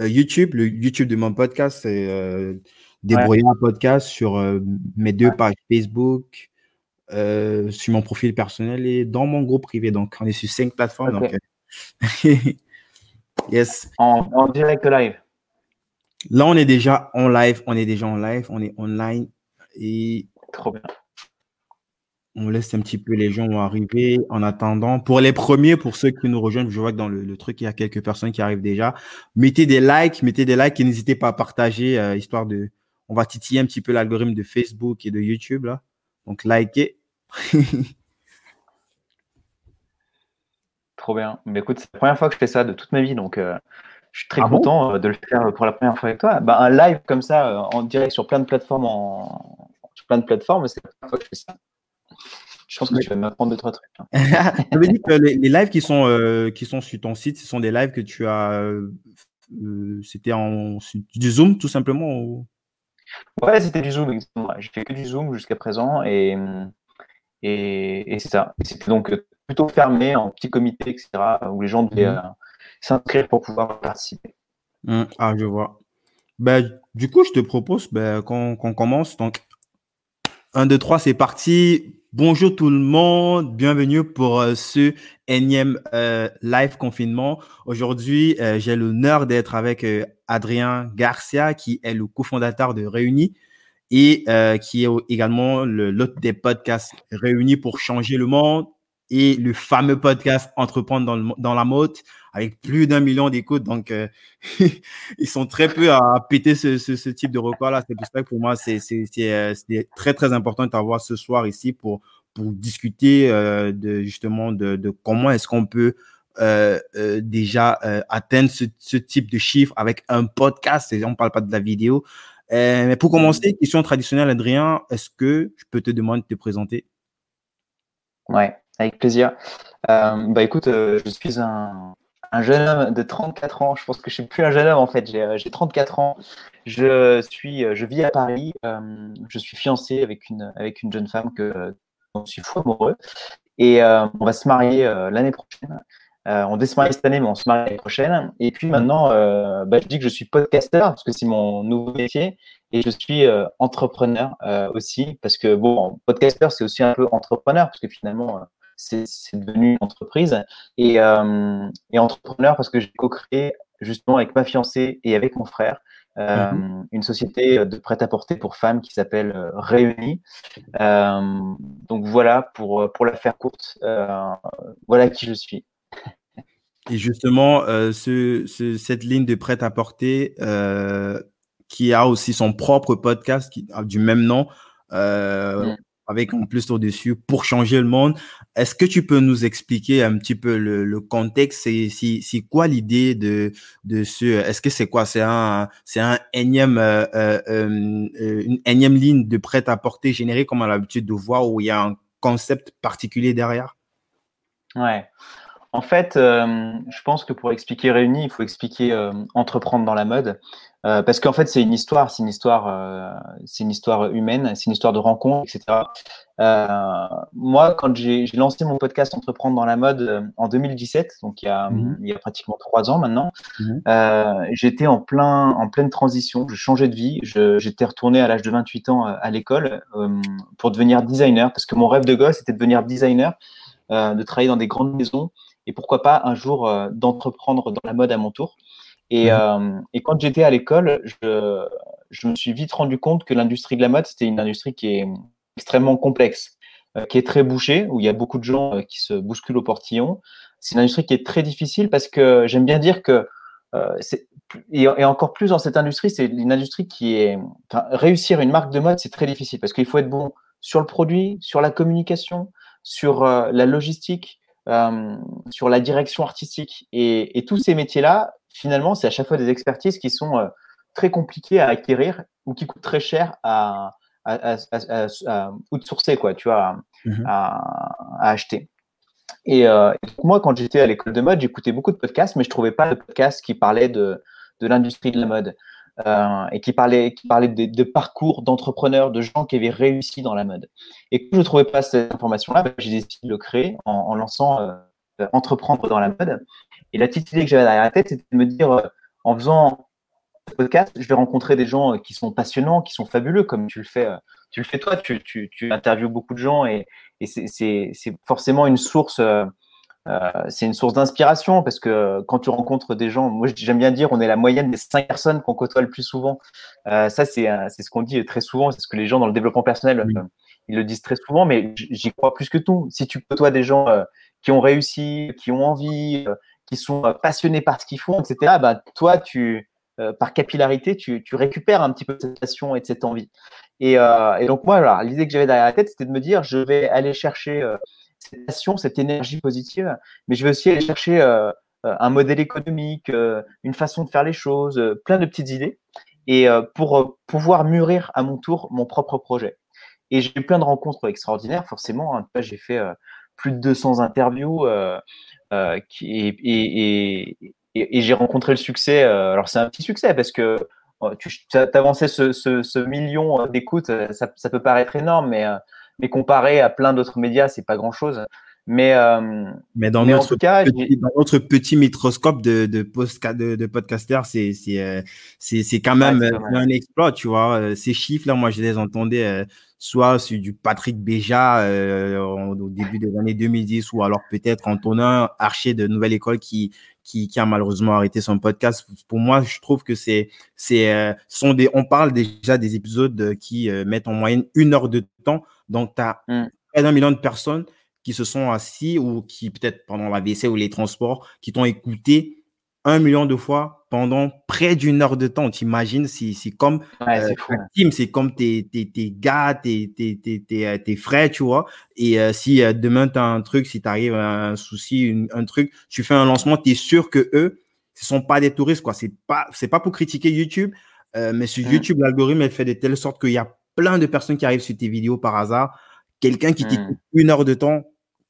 YouTube, le YouTube de mon podcast, c'est Débrouillard Podcast sur mes deux pages Facebook, sur mon profil personnel et dans mon groupe privé. Donc, on est sur 5 plateformes. Okay. Donc, yes. En direct live. Là, on est déjà en live. On est online. Et trop bien. On laisse un petit peu les gens arriver en attendant. Pour les premiers, pour ceux qui nous rejoignent, je vois que dans le truc, il y a quelques personnes qui arrivent déjà. Mettez des likes et n'hésitez pas à partager, histoire de… On va titiller un petit peu l'algorithme de Facebook et de YouTube, là. Donc, likez. Trop bien. Mais écoute, c'est la première fois que je fais ça de toute ma vie, donc… Je suis très content de le faire pour la première fois avec toi. Bah, un live comme ça, en direct sur plein de plateformes, c'est la première fois que je fais ça. Je pense que tu vas m'apprendre 2-3 trucs. Hein. Ça veut dire que les lives qui sont sur ton site, ce sont des lives que tu as… c'était du Zoom, tout simplement ou... Ouais, c'était du Zoom, exactement. J'ai fait que du Zoom jusqu'à présent et c'est ça. C'était donc plutôt fermé, en petit comité, etc., où les gens devaient… s'inscrire pour pouvoir participer. Ah, je vois. Ben, du coup, je te propose qu'on commence. Donc, 1, 2, 3, c'est parti. Bonjour tout le monde. Bienvenue pour ce énième live confinement. Aujourd'hui, j'ai l'honneur d'être avec Adrien Garcia, qui est le cofondateur de Réuni et qui est également l'hôte des podcasts Réuni pour changer le monde et le fameux podcast Entreprendre dans la mode, avec plus d'1 million d'écoutes. Donc, ils sont très peu à péter ce type de record-là. C'est pour ça que pour moi, c'est très, très important de t'avoir ce soir ici pour discuter de comment est-ce qu'on peut déjà atteindre ce type de chiffre avec un podcast. On ne parle pas de la vidéo. Mais pour commencer, question traditionnelle, Adrien, est-ce que je peux te demander de te présenter? Ouais, avec plaisir. Écoute, je suis un jeune homme de 34 ans, je pense que je suis plus un jeune homme en fait, j'ai 34 ans, je vis à Paris, je suis fiancé avec une jeune femme que je suis fou amoureux et on va se marier l'année prochaine. On devait se marier cette année, mais on se marie l'année prochaine. Et puis maintenant, je dis que je suis podcasteur parce que c'est mon nouveau métier et je suis entrepreneur aussi parce que podcasteur c'est aussi un peu entrepreneur parce que finalement c'est devenu une entreprise et entrepreneur parce que j'ai co-créé justement avec ma fiancée et avec mon frère une société de prêt-à-porter pour femmes qui s'appelle Réuni. Donc voilà, pour la faire courte, voilà qui je suis. Et justement, cette ligne de prêt-à-porter qui a aussi son propre podcast du même nom, avec en plus au-dessus pour changer le monde. Est-ce que tu peux nous expliquer un petit peu le contexte? C'est quoi l'idée de ce… Est-ce que c'est quoi? C'est un énième, une énième ligne de prêt-à-porter générée comme on a l'habitude de voir où il y a un concept particulier derrière? Ouais. En fait, je pense que pour expliquer Réuni, il faut expliquer entreprendre dans la mode, parce qu'en fait, c'est une histoire humaine, c'est une histoire de rencontre, etc. Moi, quand j'ai lancé mon podcast Entreprendre dans la mode en 2017, donc il y a pratiquement 3 ans maintenant, j'étais en pleine transition, je changeais de vie, j'étais retourné à l'âge de 28 ans à l'école pour devenir designer, parce que mon rêve de gosse, c'était de devenir designer, de travailler dans des grandes maisons. Et pourquoi pas un jour d'entreprendre dans la mode à mon tour. Et quand j'étais à l'école, je me suis vite rendu compte que l'industrie de la mode, c'était une industrie qui est extrêmement complexe, qui est très bouchée, où il y a beaucoup de gens qui se bousculent au portillon. C'est une industrie qui est très difficile parce que j'aime bien dire que, et encore plus dans cette industrie, c'est une industrie qui est… Réussir une marque de mode, c'est très difficile parce qu'il faut être bon sur le produit, sur la communication, sur la logistique, sur la direction artistique et tous ces métiers-là, finalement, c'est à chaque fois des expertises qui sont très compliquées à acquérir ou qui coûtent très cher à outsourcer, quoi, tu vois, à acheter. Et donc moi, quand j'étais à l'école de mode, j'écoutais beaucoup de podcasts, mais je ne trouvais pas de podcasts qui parlaient de l'industrie de la mode et qui parlaient de parcours d'entrepreneurs, de gens qui avaient réussi dans la mode. Et quand je ne trouvais pas cette information-là, j'ai décidé de le créer en lançant Entreprendre dans la mode. Et la petite idée que j'avais derrière la tête, c'était de me dire en faisant ce podcast, je vais rencontrer des gens qui sont passionnants, qui sont fabuleux, comme tu le fais toi, tu interviews beaucoup de gens et c'est forcément une source. C'est une source d'inspiration parce que quand tu rencontres des gens, moi j'aime bien dire on est la moyenne des 5 personnes qu'on côtoie le plus souvent. Ça c'est ce qu'on dit très souvent, c'est ce que les gens dans le développement personnel ils le disent très souvent, mais j'y crois plus que tout. Si tu côtoies des gens qui ont réussi, qui ont envie, qui sont passionnés par ce qu'ils font, etc., bah, toi tu par capillarité tu récupères un petit peu de cette passion et de cette envie. Et donc moi alors, l'idée que j'avais derrière la tête c'était de me dire je vais aller chercher cette passion, cette énergie positive, mais je vais aussi aller chercher un modèle économique, une façon de faire les choses, plein de petites idées, et pour pouvoir mûrir à mon tour mon propre projet. Et j'ai eu plein de rencontres extraordinaires, forcément. Hein. J'ai fait plus de 200 interviews et j'ai rencontré le succès. Alors, c'est un petit succès parce que t'avançais ce million d'écoutes, ça peut paraître énorme, mais comparé à plein d'autres médias, c'est pas grand-chose. Mais dans notre petit microscope de podcasteurs, c'est quand même un exploit, tu vois. Ces chiffres-là, moi, je les entendais soit sur du Patrick Béja au début des années 2010 ou alors peut-être Antonin Archer de Nouvelle École qui a malheureusement arrêté son podcast. Pour moi, je trouve que on parle déjà des épisodes qui mettent en moyenne 1 heure de temps. Donc, tu as près d'1 million de personnes qui se sont assis ou qui, peut-être pendant la WC ou les transports, qui t'ont écouté 1 million de fois pendant près d'1 heure de temps. T'imagines, c'est comme ta team, c'est comme tes gars, tes frères, tu vois. Et si demain, tu as un truc, si tu arrives à un souci, un truc, tu fais un lancement, tu es sûr que eux, ce sont pas des touristes, quoi. C'est pas pour critiquer YouTube, mais sur YouTube, l'algorithme, elle fait de telle sorte qu'il y a plein de personnes qui arrivent sur tes vidéos par hasard. Quelqu'un qui t'écoute 1 heure de temps,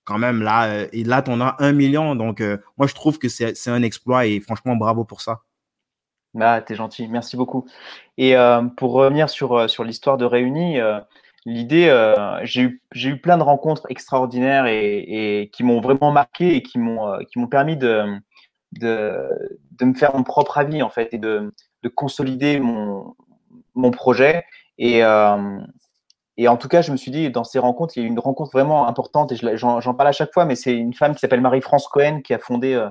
quand même, là, et là, t'en as 1 million. Donc, moi, je trouve que c'est un exploit et franchement, bravo pour ça. Bah, t'es gentil. Merci beaucoup. Et pour revenir sur l'histoire de Réuni, l'idée, j'ai eu plein de rencontres extraordinaires et qui m'ont vraiment marqué et qui m'ont permis de me faire mon propre avis, en fait, et de consolider mon projet. Et en tout cas, je me suis dit, dans ces rencontres, il y a eu une rencontre vraiment importante, et j'en parle à chaque fois, mais c'est une femme qui s'appelle Marie-France Cohen qui a fondé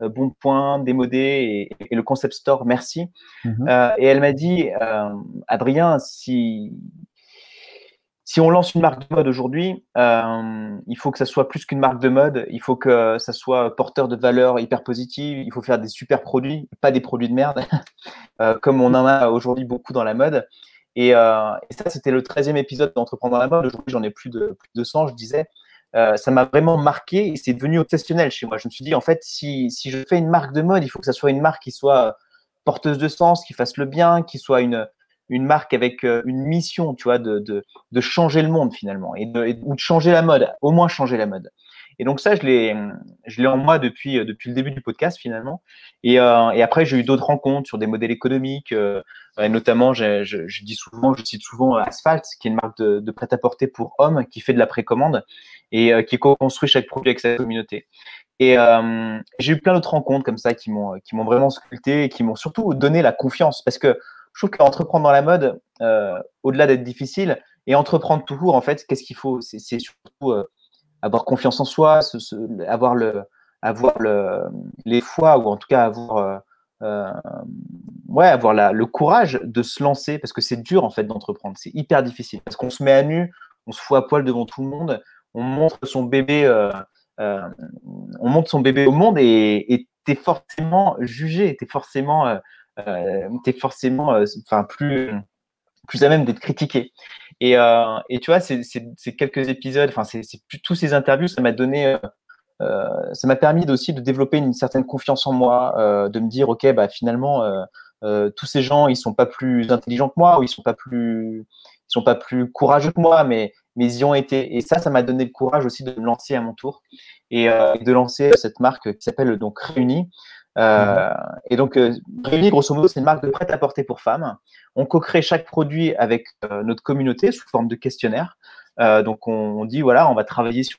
Bon Point, Démodé et le concept store Merci. Et elle m'a dit, Adrien, si on lance une marque de mode aujourd'hui, il faut que ça soit plus qu'une marque de mode, il faut que ça soit porteur de valeurs hyper positives, il faut faire des super produits, pas des produits de merde, comme on en a aujourd'hui beaucoup dans la mode. Et ça, c'était le 13e épisode d'Entreprendre dans la mode. Aujourd'hui, j'en ai plus de 200, je disais. Ça m'a vraiment marqué et c'est devenu obsessionnel chez moi. Je me suis dit, en fait, si je fais une marque de mode, il faut que ça soit une marque qui soit porteuse de sens, qui fasse le bien, qui soit une marque avec une mission, tu vois, de changer le monde finalement ou de changer la mode, au moins changer la mode. Et donc ça, je l'ai en moi depuis le début du podcast finalement. Et après, j'ai eu d'autres rencontres sur des modèles économiques. Et notamment, je cite souvent Asphalte, qui est une marque de prêt-à-porter pour hommes qui fait de la précommande et qui co-construit chaque produit avec sa communauté. Et j'ai eu plein d'autres rencontres comme ça qui m'ont vraiment sculpté et qui m'ont surtout donné la confiance. Parce que je trouve qu'entreprendre dans la mode, au-delà d'être difficile, et entreprendre tout court, en fait, qu'est-ce qu'il faut ? C'est surtout... avoir confiance en soi, avoir les foi, ou en tout cas avoir le courage de se lancer, parce que c'est dur en fait d'entreprendre, c'est hyper difficile, parce qu'on se met à nu, on se fout à poil devant tout le monde, on montre son bébé, au monde et t'es forcément jugé, t'es forcément plus à même d'être critiqué. Et tu vois, ces quelques épisodes, enfin, tous ces interviews, ça m'a permis aussi de développer une certaine confiance en moi, de me dire, OK, bah, finalement, tous ces gens, ils sont pas plus intelligents que moi, ou ils sont pas plus courageux que moi, mais ils y ont été. Et ça m'a donné le courage aussi de me lancer à mon tour et de lancer cette marque qui s'appelle donc Réuni. Et donc, Réuni, grosso modo, c'est une marque de prêt-à-porter pour femmes. On co-crée chaque produit avec notre communauté sous forme de questionnaire. Donc, on dit, voilà, on va travailler sur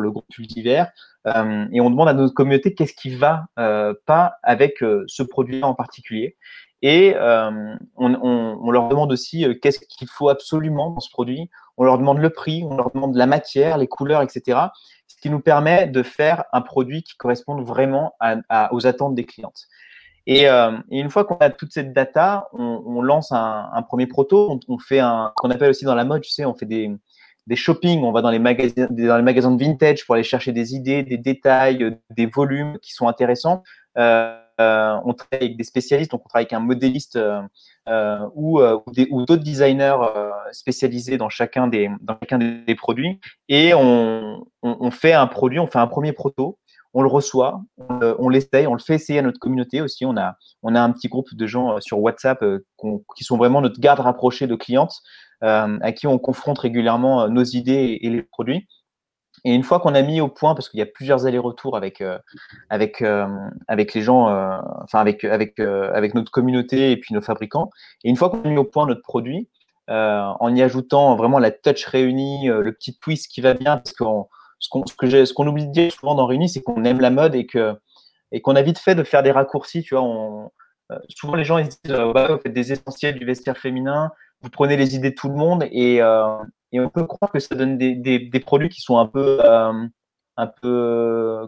le groupe Cultivaire et on demande à notre communauté qu'est-ce qui ne va pas avec ce produit-là en particulier. Et on leur demande aussi qu'est-ce qu'il faut absolument dans ce produit. On leur demande le prix, on leur demande la matière, les couleurs, etc. Ce qui nous permet de faire un produit qui corresponde vraiment aux attentes des clientes. Et une fois qu'on a toute cette data, on lance un premier proto. On fait qu'on appelle aussi dans la mode, tu sais, on fait des shopping. On va dans les magasins de vintage pour aller chercher des idées, des détails, des volumes qui sont intéressants. On travaille avec des spécialistes, donc on travaille avec un modéliste ou d'autres designers spécialisés dans chacun des produits. Et on fait un produit, on fait un premier proto. On le reçoit, on l'essaye, on le fait essayer à notre communauté aussi. On a un petit groupe de gens sur WhatsApp qui sont vraiment notre garde rapprochée de clientes à qui on confronte régulièrement nos idées et les produits. Et une fois qu'on a mis au point, parce qu'il y a plusieurs allers-retours avec les gens, enfin avec notre communauté et puis nos fabricants, et une fois qu'on a mis au point notre produit, en y ajoutant vraiment la touch réunie, le petit twist qui va bien, parce qu'on Ce qu'on oublie de dire souvent dans Réuni, c'est qu'on aime la mode et qu'on a vite fait de faire des raccourcis. Tu vois, souvent, les gens ils disent bah, vous faites des essentiels du vestiaire féminin, vous prenez les idées de tout le monde. Et on peut croire que ça donne des produits qui sont un peu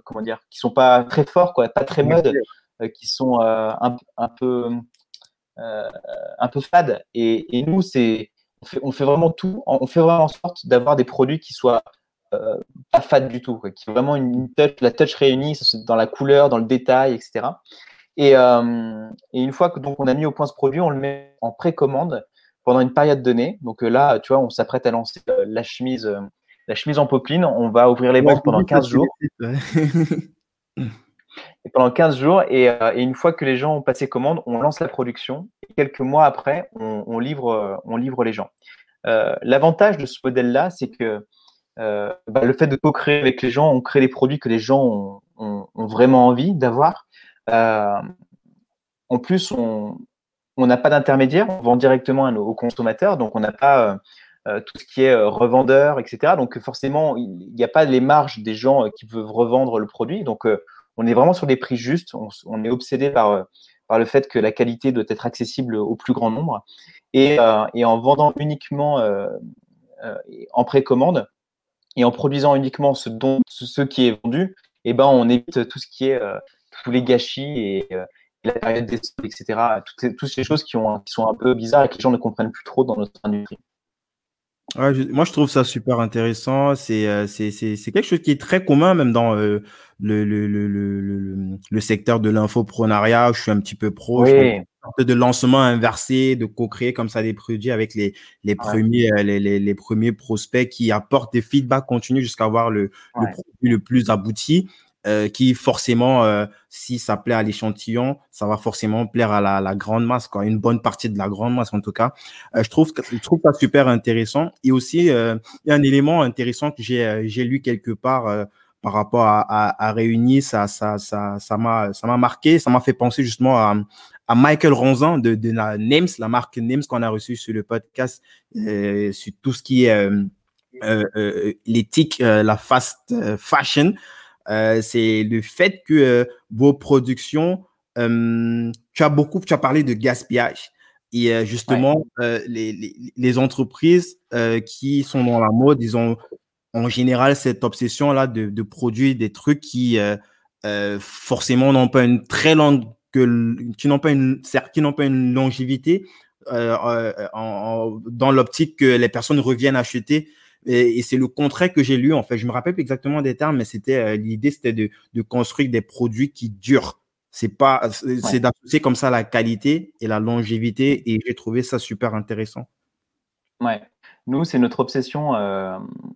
comment dire, qui sont pas très forts, quoi, pas très mode, qui sont un peu fades. Et nous, on fait vraiment tout. On fait vraiment en sorte d'avoir des produits qui soient pas fade du tout, quoi, qui est vraiment la touch réunie, ça, c'est dans la couleur, dans le détail, etc. Et une fois que donc on a mis au point ce produit, on le met en précommande pendant une période donnée. Donc là, tu vois, on s'apprête à lancer la chemise en popeline. On va ouvrir les banques pendant 15 jours. Et pendant 15 jours, et une fois que les gens ont passé commande, on lance la production. Et quelques mois après, on livre les gens. L'avantage de ce modèle-là, c'est que le fait de co-créer avec les gens, on crée des produits que les gens ont vraiment envie d'avoir. En plus, on n'a pas d'intermédiaire, on vend directement aux consommateurs, donc on n'a pas tout ce qui est revendeur, etc. Donc forcément, il n'y a pas les marges des gens qui veulent revendre le produit. Donc on est vraiment sur des prix justes, on est obsédé par le fait que la qualité doit être accessible au plus grand nombre. Et en vendant uniquement en précommande, et en produisant uniquement ce qui est vendu, eh ben, on évite tout ce qui est tous les gâchis et la période d'essai, etc. Toutes ces choses qui sont un peu bizarres et que les gens ne comprennent plus trop dans notre industrie. Ouais, moi, je trouve ça super intéressant. C'est quelque chose qui est très commun, même dans le secteur de l'infoprenariat. Je suis un petit peu pro. Oui. De lancement inversé, de co-créer comme ça des produits avec les premiers prospects qui apportent des feedbacks continus jusqu'à avoir le produit le plus abouti, qui forcément, si ça plaît à l'échantillon, ça va forcément plaire à la grande masse, quoi, une bonne partie de la grande masse en tout cas. Je trouve ça super intéressant. Et aussi, il y a un élément intéressant que j'ai lu quelque part par rapport à Réuni, ça m'a marqué, ça m'a fait penser justement à Michael Ronzan de la NEMS, la marque NEMS qu'on a reçue sur le podcast, sur tout ce qui est l'éthique, la fast fashion. C'est le fait que vos productions, tu as parlé de gaspillage. Et justement, les entreprises qui sont dans la mode, ils ont en général cette obsession-là de produire des trucs qui forcément n'ont pas une très longue qui n'ont pas une longévité dans l'optique que les personnes reviennent acheter. Et c'est le contraire que j'ai lu, en fait. Je me rappelle plus exactement des termes, mais l'idée, c'était de construire des produits qui durent. C'est d'associer comme ça la qualité et la longévité. Et j'ai trouvé ça super intéressant. Ouais. Nous, c'est notre obsession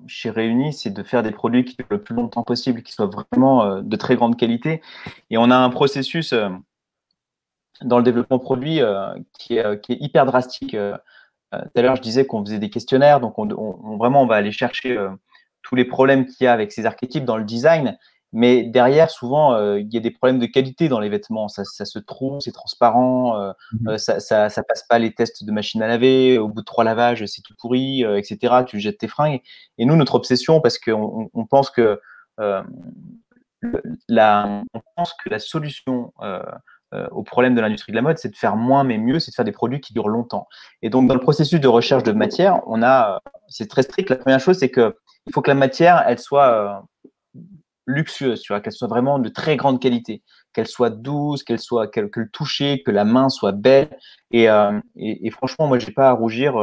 chez Réuni, c'est de faire des produits qui durent le plus longtemps possible, qui soient vraiment de très grande qualité. Et on a un processus dans le développement produit qui est hyper drastique. Tout à l'heure, je disais qu'on faisait des questionnaires, donc on va aller chercher tous les problèmes qu'il y a avec ces archétypes dans le design Mais derrière, souvent, il y a des problèmes de qualité dans les vêtements. Ça se trouve, c'est transparent, ça passe pas les tests de machine à laver. Au bout de 3 lavages, c'est tout pourri, etc. Tu jettes tes fringues. Et nous, notre obsession, parce qu'on pense que la solution au problème de l'industrie de la mode, c'est de faire moins mais mieux, c'est de faire des produits qui durent longtemps. Et donc, dans le processus de recherche de matière, c'est très strict. La première chose, c'est que il faut que la matière, elle soit luxueuse, tu vois, qu'elle soit vraiment de très grande qualité, qu'elle soit douce, que le toucher, que la main soit belle. Et franchement, moi, j'ai pas à rougir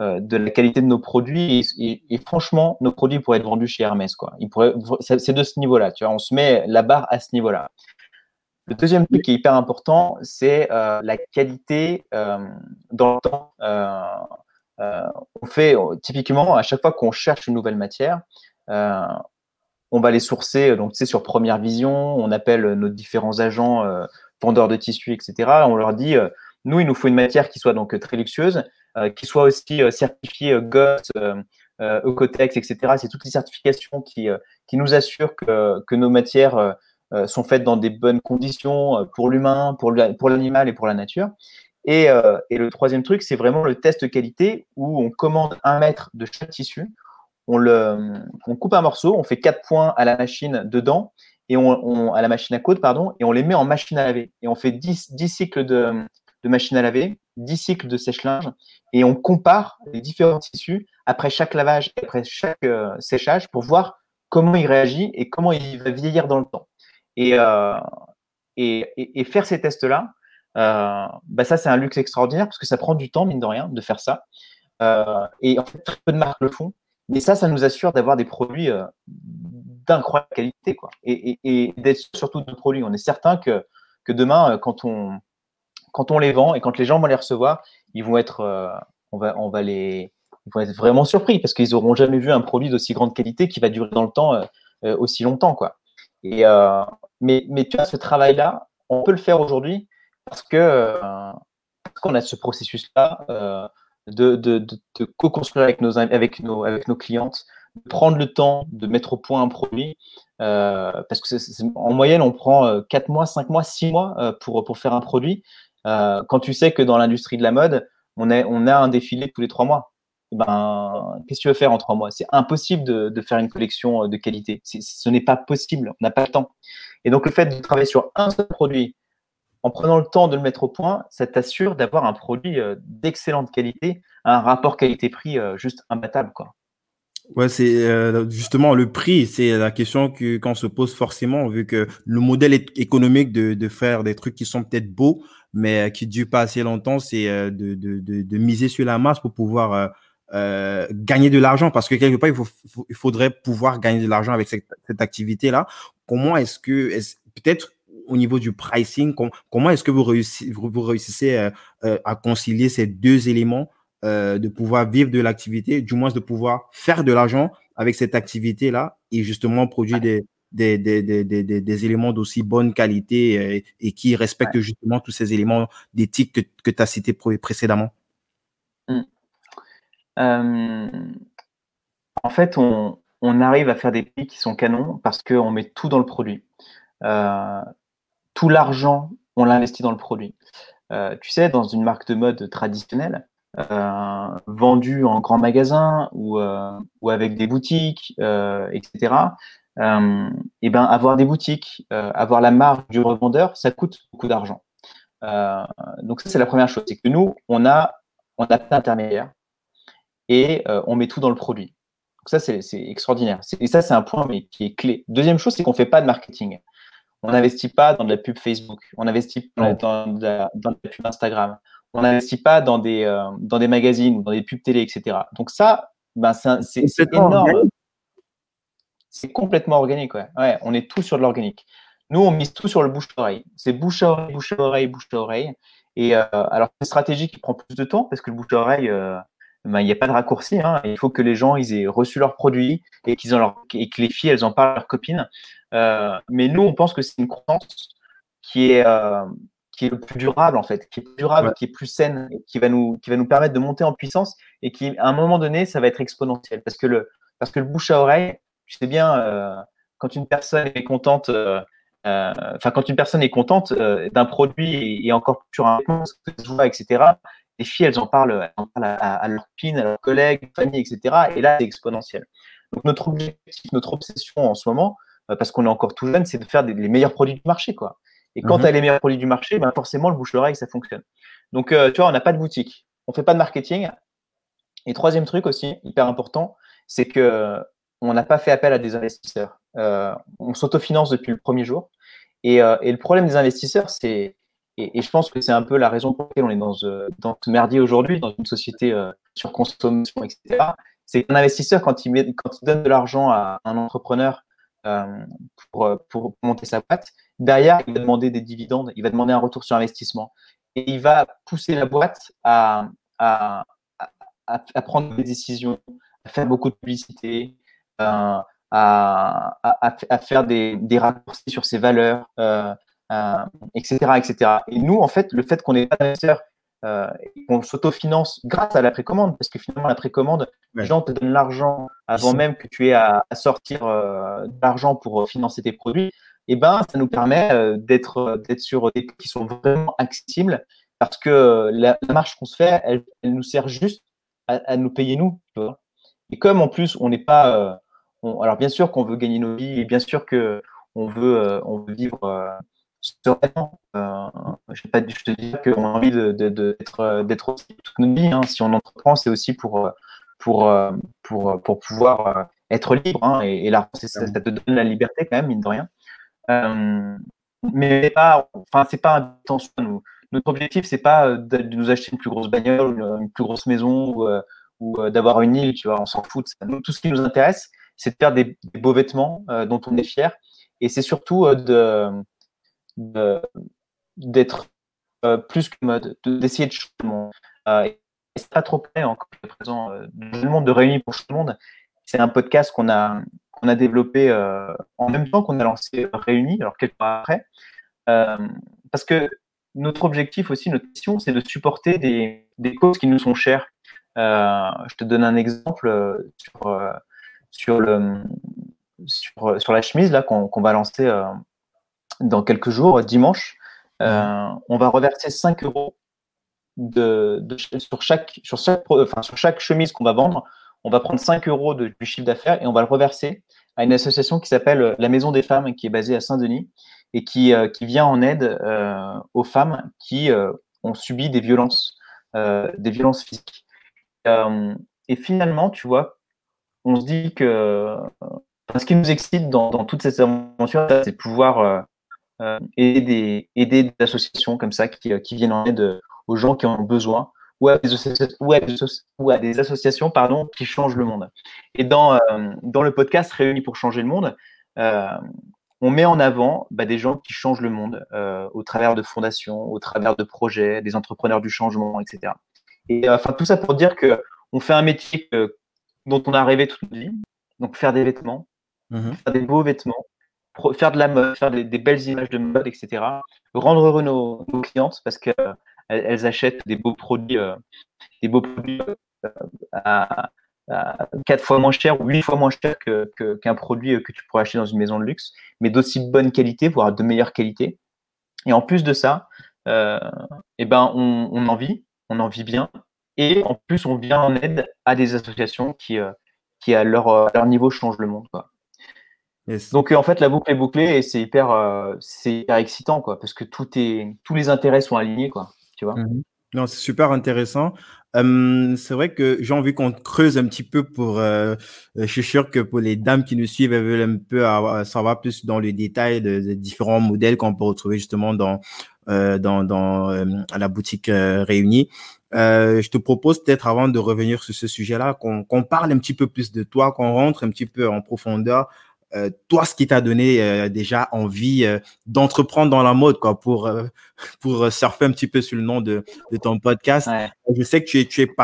de la qualité de nos produits. Et franchement, nos produits pourraient être vendus chez Hermès, quoi. C'est de ce niveau-là, tu vois. On se met la barre à ce niveau-là. Le deuxième truc qui est hyper important, c'est la qualité dans le temps. On fait typiquement à chaque fois qu'on cherche une nouvelle matière. On va les sourcer, donc tu sais, sur Première Vision, on appelle nos différents agents vendeurs de tissus, etc. On leur dit, nous, il nous faut une matière qui soit donc très luxueuse, qui soit aussi certifiée GOTS, Ecotex, etc. C'est toutes les certifications qui nous assurent que nos matières sont faites dans des bonnes conditions pour l'humain, pour l'animal et pour la nature. Et le troisième truc, c'est vraiment le test qualité où on commande 1 mètre de chaque tissu. On coupe un morceau, on fait 4 points à la machine dedans, et à la machine à coudre, pardon, et on les met en machine à laver. Et on fait 10 cycles de machine à laver, 10 cycles de sèche-linge, et on compare les différents tissus après chaque lavage, après chaque séchage, pour voir comment il réagit et comment il va vieillir dans le temps. Et faire ces tests-là, ça, c'est un luxe extraordinaire, parce que ça prend du temps, mine de rien, de faire ça. Et en fait, très peu de marques le font. Mais ça nous assure d'avoir des produits d'incroyable qualité, quoi. Et d'être surtout de produits. On est certain que demain, quand on les vend et quand les gens vont les recevoir, ils vont être, ils vont être vraiment surpris parce qu'ils n'auront jamais vu un produit d'aussi grande qualité qui va durer dans le temps aussi longtemps, quoi. Mais tu vois, ce travail-là, on peut le faire aujourd'hui parce qu'on a ce processus-là. De co-construire avec nos clientes, de prendre le temps de mettre au point un produit, parce que en moyenne, on prend 4 mois, 5 mois, 6 mois pour faire un produit. Quand tu sais que dans l'industrie de la mode, on a un défilé tous les 3 mois, qu'est-ce que tu veux faire en 3 mois? C'est impossible de faire une collection de qualité. Ce n'est pas possible, on n'a pas le temps. Et donc, le fait de travailler sur un seul produit, en prenant le temps de le mettre au point, ça t'assure d'avoir un produit d'excellente qualité, un rapport qualité-prix juste imbattable, quoi. Ouais, c'est justement le prix, c'est la question qu'on se pose forcément, vu que le modèle économique de faire des trucs qui sont peut-être beaux, mais qui ne durent pas assez longtemps, c'est de miser sur la masse pour pouvoir gagner de l'argent, parce que quelque part, il faudrait pouvoir gagner de l'argent avec cette activité-là. Comment est-ce que… peut-être… au niveau du pricing, comment est-ce que vous réussissez à concilier ces 2 éléments, de pouvoir vivre de l'activité, du moins de pouvoir faire de l'argent avec cette activité-là et justement produire des éléments d'aussi bonne qualité et qui respectent justement tous ces éléments d'éthique que tu as cités précédemment? En fait, on arrive à faire des prix qui sont canons parce qu'on met tout dans le produit. Tout l'argent, on l'investit dans le produit. Tu sais, dans une marque de mode traditionnelle, vendue en grand magasin ou avec des boutiques, etc., avoir des boutiques, avoir la marque du revendeur, ça coûte beaucoup d'argent. Donc, ça, c'est la première chose. C'est que nous, on a plein d'intermédiaires et on met tout dans le produit. Donc, ça, c'est extraordinaire. Et ça, c'est un point mais qui est clé. Deuxième chose, c'est qu'on ne fait pas de marketing. On n'investit pas dans de la pub Facebook, on n'investit pas dans de la pub Instagram, on n'investit pas dans des magazines ou dans des pubs télé, etc. Donc ça, c'est énorme. Organique. C'est complètement organique. Ouais, on est tout sur de l'organique. Nous, on mise tout sur le bouche-à-oreille. C'est bouche-à-oreille, bouche-à-oreille, bouche-à-oreille. Et alors, c'est une stratégie qui prend plus de temps parce que le bouche-à-oreille… il n'y a pas de raccourci, hein. Il faut que les gens ils aient reçu leurs produits et que les filles elles en parlent à leurs copines. Mais nous, on pense que c'est une croissance qui est le plus durable en fait, qui est plus durable, ouais. Qui est plus saine, et qui va nous permettre de monter en puissance et qui à un moment donné ça va être exponentiel parce que le bouche à oreille, tu sais bien quand une personne est contente, d'un produit et encore sur un compte, etc., les filles, elles en parlent à leurs copines, à leurs collègues, à leur famille, etc. Et là, c'est exponentiel. Donc, notre objectif, notre obsession en ce moment, parce qu'on est encore tout jeune, c'est de faire les meilleurs produits du marché, quoi. Et quand tu as les meilleurs produits du marché, ben, forcément, le bouche-oreille, ça fonctionne. Donc, tu vois, on n'a pas de boutique. On ne fait pas de marketing. Et troisième truc aussi, hyper important, c'est qu'on n'a pas fait appel à des investisseurs. On s'autofinance depuis le premier jour. Et le problème des investisseurs, c'est… Et je pense que c'est un peu la raison pour laquelle on est dans ce merdier aujourd'hui, dans une société sur consommation, etc. C'est qu'un investisseur, quand il donne de l'argent à un entrepreneur pour monter sa boîte, derrière, il va demander des dividendes, il va demander un retour sur investissement. Et il va pousser la boîte à prendre des décisions, à faire beaucoup de publicité, à faire des raccourcis sur ses valeurs, etc., etc. Et nous, en fait, le fait qu'on n'est pas investisseur, qu'on s'autofinance grâce à la précommande, parce que finalement, la précommande, les gens te donnent l'argent avant même que tu aies à sortir de l'argent pour financer tes produits, et ben, ça nous permet d'être sur des prix qui sont vraiment accessibles, parce que la marche qu'on se fait, elle nous sert juste à nous payer nous. Tu vois. Et comme en plus, on n'est pas… alors, bien sûr qu'on veut gagner nos vies, et bien sûr qu'on veut vivre… sereinement. Je te dis qu'on a envie d'être aussi toute notre vie. Hein. Si on entreprend, c'est aussi pour pouvoir être libre. Hein. Et là, ça te donne la liberté quand même, mine de rien. Mais c'est pas un intention. Notre objectif, c'est pas de nous acheter une plus grosse bagnole, une plus grosse maison ou d'avoir une île. Tu vois, on s'en fout de ça. Nous, tout ce qui nous intéresse, c'est de faire des beaux vêtements dont on est fier. Et c'est surtout d'être plus que mode, d'essayer de changer le monde. C'est pas trop près encore à présent. Le monde de Réuni pour tout le monde, c'est un podcast qu'on a développé en même temps qu'on a lancé Réuni, alors quelques mois après. Parce que notre objectif aussi, notre mission, c'est de supporter des causes qui nous sont chères. Je te donne un exemple sur la chemise là qu'on va lancer. Dans quelques jours, dimanche, on va reverser 5 euros sur chaque chemise qu'on va vendre. On va prendre 5 euros du chiffre d'affaires et on va le reverser à une association qui s'appelle La Maison des Femmes, qui est basée à Saint-Denis et qui vient en aide aux femmes qui ont subi des violences physiques. Et finalement, tu vois, on se dit que ce qui nous excite dans toutes ces aventures, c'est de pouvoir… aider des associations comme ça qui viennent en aide aux gens qui en ont besoin ou à des associations qui changent le monde. Et dans le podcast Réunis pour changer le monde, on met en avant des gens qui changent le monde au travers de fondations, au travers de projets, des entrepreneurs du changement, etc. Et tout ça pour dire qu'on fait un métier dont on a rêvé toute notre vie, donc faire des vêtements, faire des beaux vêtements, faire de la mode, faire des belles images de mode, etc. Rendre heureux nos clientes parce qu'elles achètent des beaux produits à 4 fois moins cher ou 8 fois moins cher qu'un produit que tu pourrais acheter dans une maison de luxe, mais d'aussi bonne qualité, voire de meilleure qualité. Et en plus de ça, on en vit bien. Et en plus, on vient en aide à des associations qui à leur niveau, changent le monde, quoi. Yes. Donc en fait la boucle est bouclée et c'est hyper excitant quoi, parce que tous les intérêts sont alignés quoi, tu vois. Non, c'est super intéressant. C'est vrai que j'ai envie qu'on creuse un petit peu pour je suis sûr que pour les dames qui nous suivent, elles veulent un peu savoir plus dans le détail des différents modèles qu'on peut retrouver justement dans la boutique Réunie. Je te propose peut-être, avant de revenir sur ce sujet-là, qu'on parle un petit peu plus de toi, qu'on rentre un petit peu en profondeur. Toi, ce qui t'a donné déjà envie d'entreprendre dans la mode, quoi, pour surfer un petit peu sur le nom de ton podcast. Ouais. Je sais que tu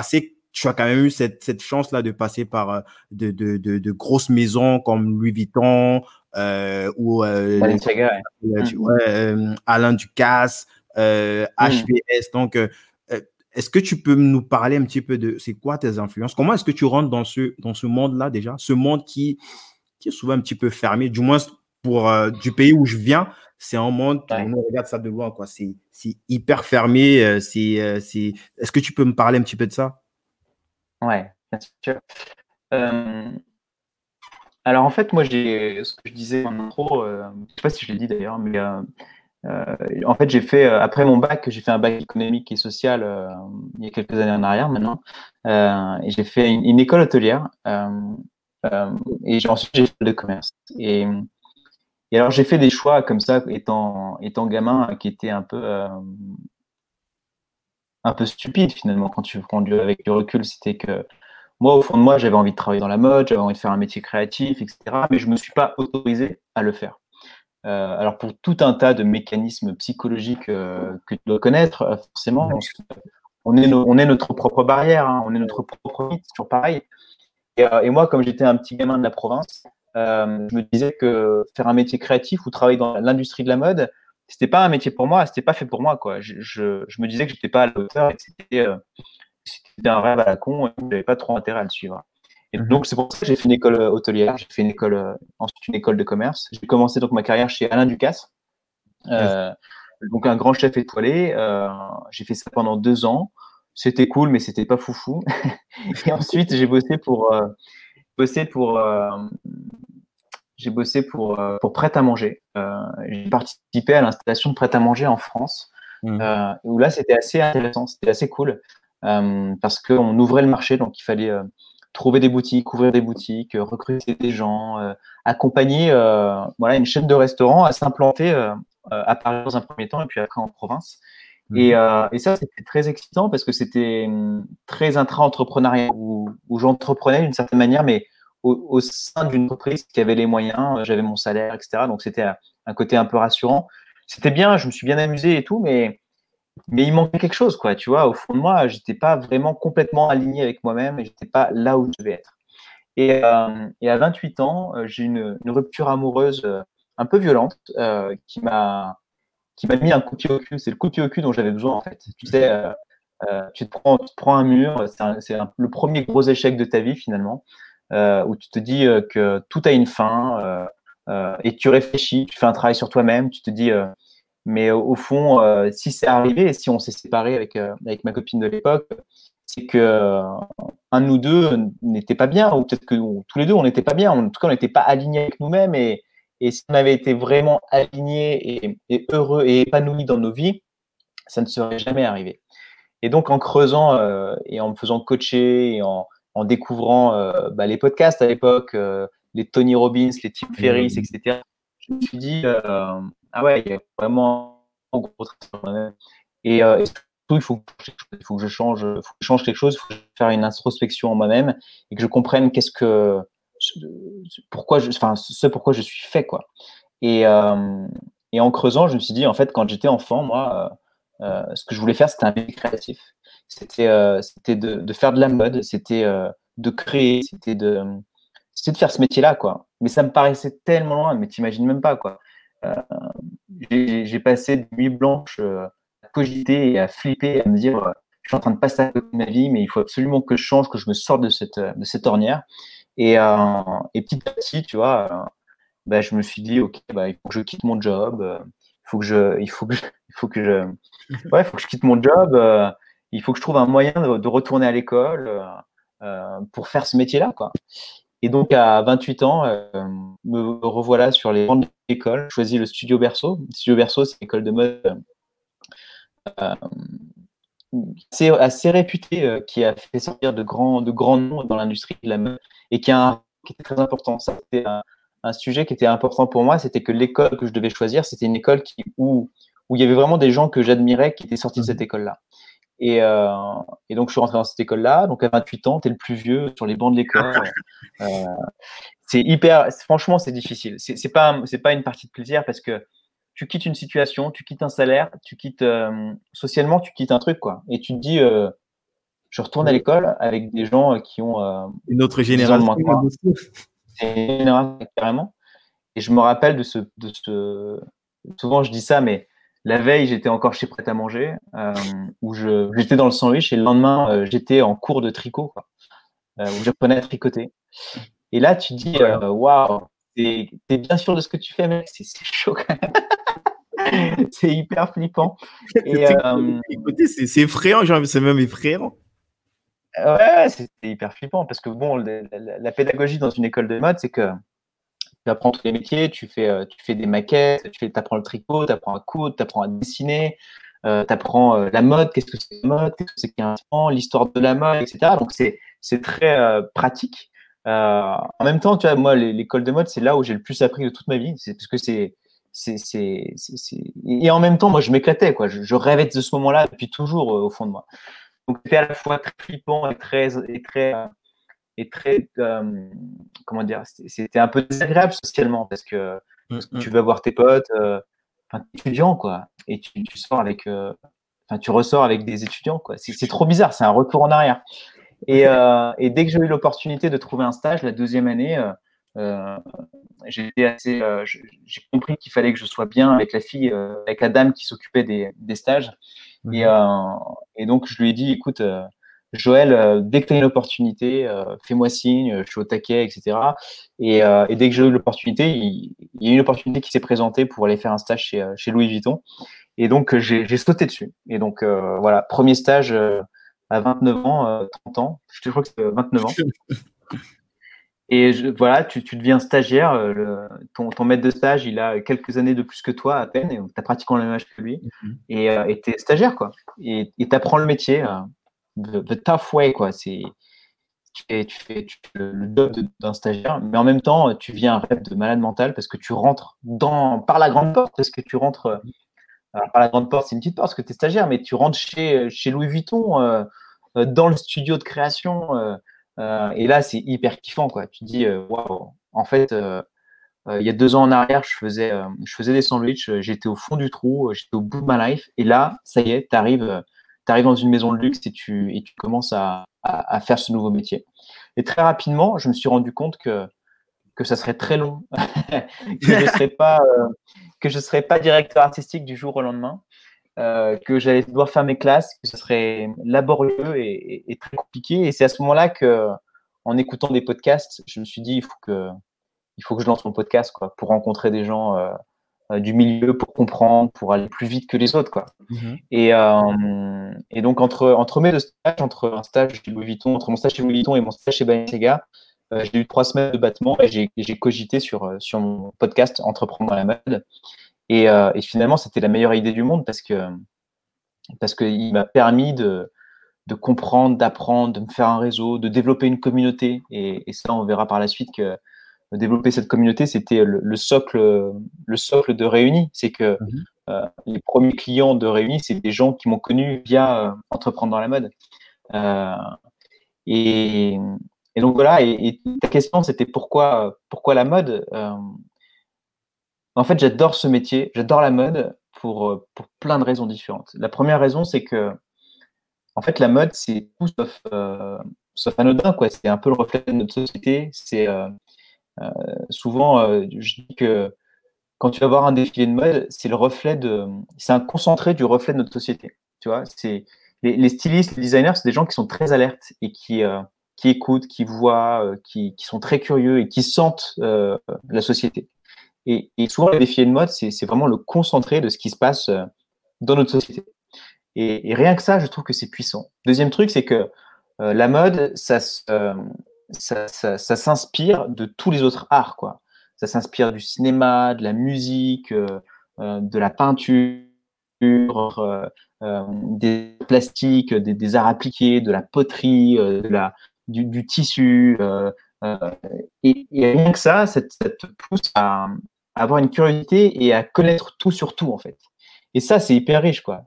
as quand même eu cette chance-là de passer par de grosses maisons comme Louis Vuitton ou Balenciaga, Alain Ducasse, HBS. Donc, est-ce que tu peux nous parler un petit peu de c'est quoi tes influences? Comment est-ce que tu rentres dans ce monde-là déjà, ce monde qui qui est souvent un petit peu fermé, du moins pour du pays où je viens, c'est en monde, on regarde ça de loin, quoi. C'est hyper fermé. Est-ce que tu peux me parler un petit peu de ça? Ouais, bien sûr. Alors en fait, moi, ce que je disais en intro, je ne sais pas si je l'ai dit d'ailleurs, mais en fait, après mon bac, j'ai fait un bac économique et social il y a quelques années en arrière maintenant, et j'ai fait une école hôtelière, et ensuite j'ai fait de commerce. Et alors, j'ai fait des choix comme ça, étant gamin, qui étaient un peu stupides finalement, quand tu prends avec du recul. C'était que moi, au fond de moi, j'avais envie de travailler dans la mode, j'avais envie de faire un métier créatif, etc. Mais je ne me suis pas autorisé à le faire. Alors, pour tout un tas de mécanismes psychologiques que tu dois connaître, forcément, on est notre propre barrière, hein, on est notre propre mythe, toujours pareil. Et moi, comme j'étais un petit gamin de la province, je me disais que faire un métier créatif ou travailler dans l'industrie de la mode, c'était pas un métier pour moi, c'était pas fait pour moi, quoi. Je me disais que j'étais pas à la hauteur et que c'était un rêve à la con et que j'avais pas trop intérêt à le suivre. Et donc c'est pour ça que j'ai fait une école hôtelière, j'ai fait ensuite une école de commerce. J'ai commencé donc ma carrière chez Alain Ducasse, donc un grand chef étoilé. J'ai fait ça pendant 2 ans. C'était cool, mais c'était pas foufou. Et ensuite j'ai bossé pour Prêt à Manger. J'ai participé à l'installation de Prêt à Manger en France, où là c'était assez intéressant, c'était assez cool, parce qu'on ouvrait le marché, donc il fallait trouver des boutiques, ouvrir des boutiques, recruter des gens, accompagner une chaîne de restaurants à s'implanter à Paris dans un premier temps et puis après en province. Et ça, c'était très excitant parce que c'était très intra-entrepreneurial où j'entreprenais d'une certaine manière, mais au sein d'une entreprise qui avait les moyens, j'avais mon salaire, etc. Donc, c'était un côté un peu rassurant. C'était bien, je me suis bien amusé et tout, mais il manquait quelque chose, quoi. Tu vois, au fond de moi, je n'étais pas vraiment complètement aligné avec moi-même et je n'étais pas là où je devais être. Et à 28 ans, j'ai eu une rupture amoureuse un peu violente qui m'a mis un coup de pied au cul. C'est le coup de pied au cul dont j'avais besoin, en fait. Tu sais, tu te prends un mur, c'est le premier gros échec de ta vie, finalement, où tu te dis que tout a une fin, et tu réfléchis, tu fais un travail sur toi-même, tu te dis, mais au fond, si c'est arrivé, et si on s'est séparé avec ma copine de l'époque, c'est que un de nous deux n'était pas bien, ou peut-être que tous les deux, on n'était pas bien. En tout cas, on n'était pas alignés avec nous-mêmes, et si on avait été vraiment alignés et heureux et épanouis dans nos vies, ça ne serait jamais arrivé. Et donc, en creusant et en me faisant coacher et en découvrant les podcasts à l'époque, les Tony Robbins, les Tim Ferriss, etc., je me suis dit, ah ouais, il y a vraiment un gros travail. Et surtout, il faut que je change quelque chose, il faut que je fasse une introspection en moi-même et que je comprenne pourquoi je suis fait, quoi. Et en creusant, je me suis dit, en fait, quand j'étais enfant, moi, ce que je voulais faire, c'était un métier créatif. C'était de faire de la mode, c'était de créer, c'était de faire ce métier-là, quoi. Mais ça me paraissait tellement loin, mais t'imagines même pas, quoi. J'ai passé des nuits blanches à cogiter et à flipper, à me dire, je suis en train de passer à côté de ma vie, mais il faut absolument que je change, que je me sorte de cette ornière. Et petit à petit, tu vois, je me suis dit, ok, il faut que je quitte mon job, il faut que je quitte mon job, il faut que je trouve un moyen de retourner à l'école pour faire ce métier-là, quoi. Et donc, à 28 ans, me revoilà sur les bancs de l'école. Je choisis le Studio Berçot. Le Studio Berçot, c'est une école de mode assez réputée, qui a fait sortir de grands noms dans l'industrie de la mode et qui était très important. Ça, c'était un sujet qui était important pour moi. C'était que l'école que je devais choisir, c'était une école où il y avait vraiment des gens que j'admirais qui étaient sortis de cette école-là. Et donc, je suis rentré dans cette école-là. Donc, à 28 ans, tu es le plus vieux sur les bancs de l'école. C'est hyper… Franchement, c'est difficile. C'est pas une partie de plaisir parce que tu quittes une situation, tu quittes un salaire, tu quittes… socialement, tu quittes un truc, quoi. Et tu te dis… je retourne à l'école avec des gens qui ont… une autre génération. C'est une génération, carrément. Et je me rappelle de ce… Souvent, je dis ça, mais… La veille, j'étais encore chez Prêt à Manger, où j'étais dans le sandwich, et le lendemain, j'étais en cours de tricot, quoi, où j'apprenais à tricoter. Et là, tu te dis, waouh, t'es bien sûr de ce que tu fais, mec, c'est chaud quand même. C'est hyper flippant. Et, écoutez, c'est effrayant, c'est même effrayant. Ouais, c'est hyper flippant parce que bon, la pédagogie dans une école de mode, c'est que tu apprends tous les métiers, tu fais des maquettes, tu apprends le tricot, tu apprends à coudre, tu apprends à dessiner, tu apprends la mode, qu'est-ce que c'est la mode, qu'est-ce que c'est qu'un temps, l'histoire de la mode, etc. Donc, c'est très pratique. En même temps, tu vois, moi, l'école de mode, c'est là où j'ai le plus appris de toute ma vie. C'est parce que Et en même temps, moi, je m'éclatais, quoi. Je rêvais de ce moment-là depuis toujours au fond de moi. Donc, c'était à la fois très flippant et très, comment dire, c'était un peu désagréable socialement parce que tu vas voir tes potes, t'es étudiant, quoi, et tu sors avec, tu ressors avec des étudiants, quoi. C'est trop bizarre, c'est un retour en arrière. Et dès que j'ai eu l'opportunité de trouver un stage, la deuxième année, j'ai compris qu'il fallait que je sois bien avec avec la dame qui s'occupait des stages. Et donc, je lui ai dit, écoute, Joël, dès que tu as une opportunité, fais-moi signe, je suis au taquet, etc. Et dès que j'ai eu l'opportunité, il y a une opportunité qui s'est présentée pour aller faire un stage chez Louis Vuitton. Et donc, j'ai sauté dessus. Et donc, voilà, premier stage à 29 ans, 30 ans. Je crois que c'est 29 ans. Et voilà, tu deviens stagiaire. Ton maître de stage, il a quelques années de plus que toi à peine. Et donc, tu as pratiquement le même âge que lui. Et tu es stagiaire, quoi. Et tu apprends le métier. The tough way, quoi. Tu fais le job d'un stagiaire, mais en même temps, tu vis un rêve de malade mental parce que tu rentres par la grande porte, parce que tu rentres par la grande porte, c'est une petite porte parce que tu es stagiaire, mais tu rentres chez Louis Vuitton dans le studio de création et là, c'est hyper kiffant, quoi. Tu te dis, waouh, en fait, il y a 2 ans en arrière, je faisais des sandwichs, j'étais au fond du trou, j'étais au bout de ma life, et là, ça y est, t'arrives dans une maison de luxe et tu commences à faire ce nouveau métier. Et très rapidement, je me suis rendu compte que ça serait très long, que je ne serais pas directeur artistique du jour au lendemain, que j'allais devoir faire mes classes, que ce serait laborieux et très compliqué. Et c'est à ce moment-là que, en écoutant des podcasts, je me suis dit il faut que je lance mon podcast, quoi, pour rencontrer des gens. Du milieu, pour comprendre, pour aller plus vite que les autres, quoi. Et donc entre mes 2 stages, entre un stage chez Louis Vuitton, entre mon stage chez Louis Vuitton et mon stage chez Balenciaga, j'ai eu 3 semaines de battement et j'ai cogité sur mon podcast Entreprendre dans la mode. Et finalement, c'était la meilleure idée du monde parce que il m'a permis de comprendre, d'apprendre, de me faire un réseau, de développer une communauté. Et ça, on verra par la suite que développer cette communauté, c'était le socle de Réuni. C'est que les premiers clients de Réuni, c'est des gens qui m'ont connu via Entreprendre dans la mode. Et donc voilà, et ta question, c'était pourquoi la mode? En fait, j'adore ce métier, j'adore la mode pour plein de raisons différentes. La première raison, c'est que en fait, la mode, c'est tout sauf anodin, quoi. C'est un peu le reflet de notre société. Souvent, je dis que quand tu vas voir un défilé de mode, c'est un concentré du reflet de notre société. Tu vois, c'est les stylistes, les designers, c'est des gens qui sont très alertes et qui écoutent, qui voient, qui sont très curieux et qui sentent la société. Et souvent, les défilés de mode, c'est vraiment le concentré de ce qui se passe dans notre société. Et rien que ça, je trouve que c'est puissant. Deuxième truc, c'est que la mode, ça s'inspire de tous les autres arts, quoi. Ça s'inspire du cinéma, de la musique, de la peinture, des plastiques, des arts appliqués, de la poterie, du tissu. Et rien que ça te pousse à avoir une curiosité et à connaître tout sur tout, en fait. Et ça, c'est hyper riche, quoi.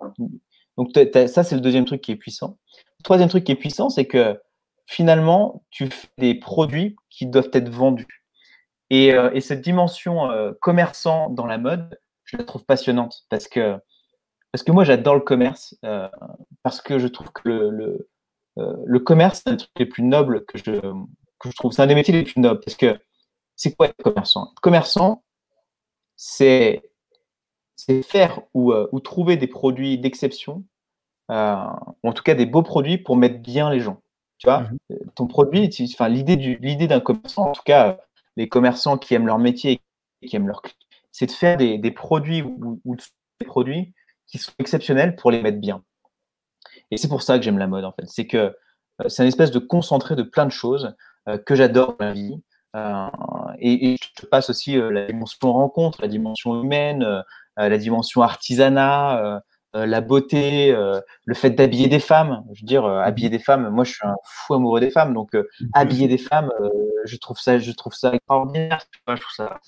Donc, ça, c'est le deuxième truc qui est puissant. Le troisième truc qui est puissant, c'est que finalement, tu fais des produits qui doivent être vendus. Et cette dimension commerçant dans la mode, je la trouve passionnante parce que moi, j'adore le commerce, parce que je trouve que le commerce, c'est un des trucs les plus nobles que je trouve. C'est un des métiers les plus nobles parce que c'est quoi être commerçant ? Être commerçant, c'est faire ou trouver des produits d'exception, ou en tout cas des beaux produits pour mettre bien les gens. Tu vois, ton produit, enfin, l'idée d'un commerçant, en tout cas, les commerçants qui aiment leur métier et qui aiment leur client, c'est de faire des produits ou des produits qui sont exceptionnels pour les mettre bien. Et c'est pour ça que j'aime la mode, en fait. C'est que c'est une espèce de concentré de plein de choses que j'adore dans la vie. Et je te passe aussi la dimension rencontre, la dimension humaine, la dimension artisanat, la beauté, le fait d'habiller des femmes. Je veux dire, habiller des femmes, moi je suis un fou amoureux des femmes, donc habiller des femmes, je trouve ça extraordinaire. Je trouve ça,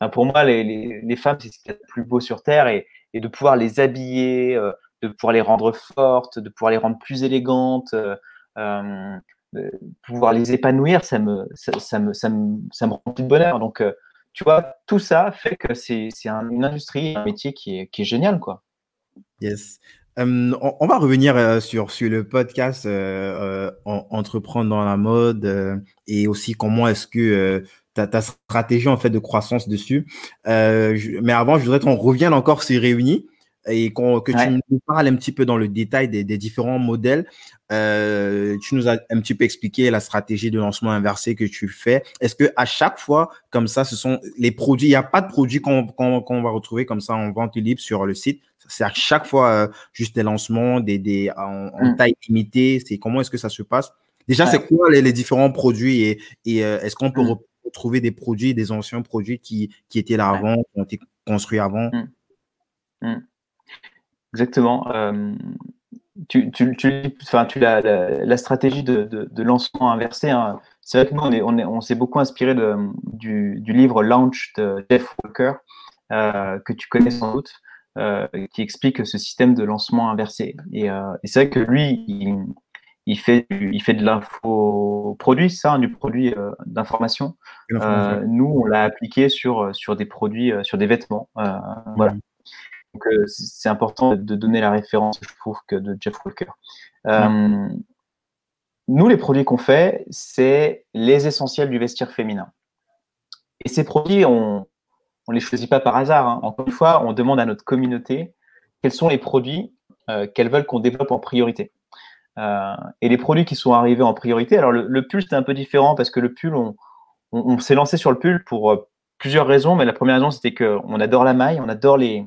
enfin, pour moi, les femmes, c'est ce qu'il y a de plus beau sur Terre, et de pouvoir les habiller, de pouvoir les rendre fortes, de pouvoir les rendre plus élégantes, pouvoir les épanouir, ça me remplit de bonheur. Donc, tu vois, tout ça fait que c'est une industrie, un métier qui est génial, quoi. Yes. On va revenir sur le podcast Entreprendre dans la mode et aussi comment est-ce que ta stratégie en fait de croissance dessus. Mais avant, je voudrais qu'on revienne encore sur Réuni et que tu nous parles un petit peu dans le détail des différents modèles. Tu nous as un petit peu expliqué la stratégie de lancement inversé que tu fais. Est-ce que à chaque fois, comme ça, ce sont les produits, il n'y a pas de produits qu'on va retrouver comme ça en vente libre sur le site? C'est à chaque fois juste des lancements, en taille limitée. C'est comment est-ce que ça se passe? Déjà, c'est quoi les différents produits et est-ce qu'on peut retrouver des produits, des anciens produits qui étaient là avant, qui ont été construits avant? Exactement. Tu l'as, la stratégie de lancement inversé. Hein. C'est vrai que nous, on s'est beaucoup inspiré du livre Launch de Jeff Walker, que tu connais sans doute, qui explique ce système de lancement inversé. Et c'est vrai que lui, il fait de l'infoproduit, du produit d'information. Nous, on l'a appliqué sur des produits, sur des vêtements. Voilà. Donc, c'est important de donner la référence, je trouve, que de Jeff Walker. Nous, les produits qu'on fait, c'est les essentiels du vestiaire féminin. Et ces produits, on ne les choisit pas par hasard. Hein. Encore une fois, on demande à notre communauté quels sont les produits qu'elles veulent qu'on développe en priorité. Et les produits qui sont arrivés en priorité, alors le pull, c'était un peu différent parce que le pull, on s'est lancé sur le pull pour plusieurs raisons. Mais la première raison, c'était qu'on adore la maille, on adore les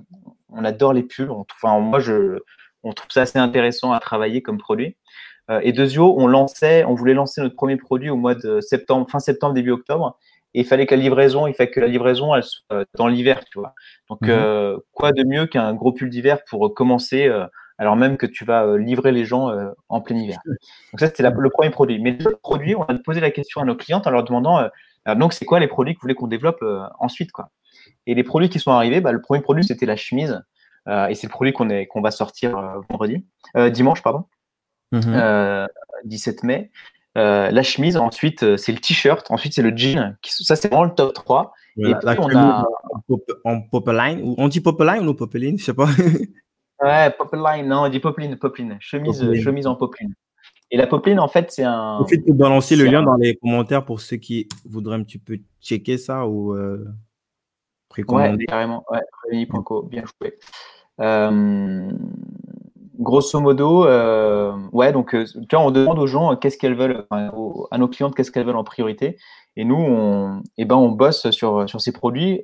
pulls. On trouve ça assez intéressant à travailler comme produit. Et Dezio, on voulait lancer notre premier produit au mois de septembre, fin septembre, début octobre. Et il fallait que la livraison, elle soit dans l'hiver, tu vois. Donc, quoi de mieux qu'un gros pull d'hiver pour commencer, alors même que tu vas livrer les gens en plein hiver. Donc, ça, c'était le premier produit. Mais le produit, on a posé la question à nos clientes en leur demandant, donc, c'est quoi les produits que vous voulez qu'on développe ensuite, quoi. Et les produits qui sont arrivés, le premier produit, c'était la chemise. Et c'est le produit qu'on va sortir dimanche, 17 mai. La chemise, ensuite, c'est le t-shirt. Ensuite, c'est le jean. Ça, c'est vraiment le top 3. Voilà, et puis, on popeline. On dit popeline ou non popeline? Je ne sais pas. Ouais, popeline. Non, on dit popeline. Chemise en popeline. Et la popeline, en fait, c'est un… Vous faites balancer le lien dans les commentaires pour ceux qui voudraient un petit peu checker ça ou… Ouais, carrément. Ouais, Réuni.co, bien joué. Grosso modo, tu vois, on demande aux gens qu'est-ce qu'elles veulent, à nos clientes, qu'est-ce qu'elles veulent en priorité. Et nous, on bosse sur ces produits,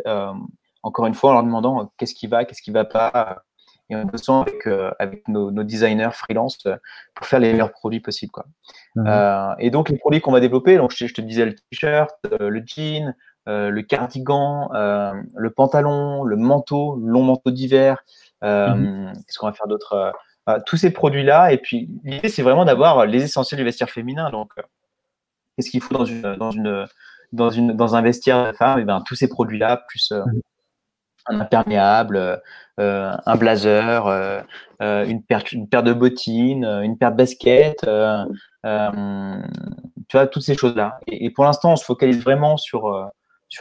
encore une fois, en leur demandant qu'est-ce qui va pas. Et on bosse avec nos designers freelance pour faire les meilleurs produits possibles, quoi. Et donc, les produits qu'on va développer, donc, je te disais le t-shirt, le jean, le cardigan, le pantalon, le manteau, le long manteau d'hiver, qu'est-ce qu'on va faire d'autre, tous ces produits-là. Et puis, l'idée, c'est vraiment d'avoir les essentiels du vestiaire féminin. Donc, qu'est-ce qu'il faut dans un vestiaire de femme? Et ben, tous ces produits-là, plus un imperméable, un blazer, une paire de bottines, une paire de baskets, tu vois, toutes ces choses-là. Et pour l'instant, on se focalise vraiment sur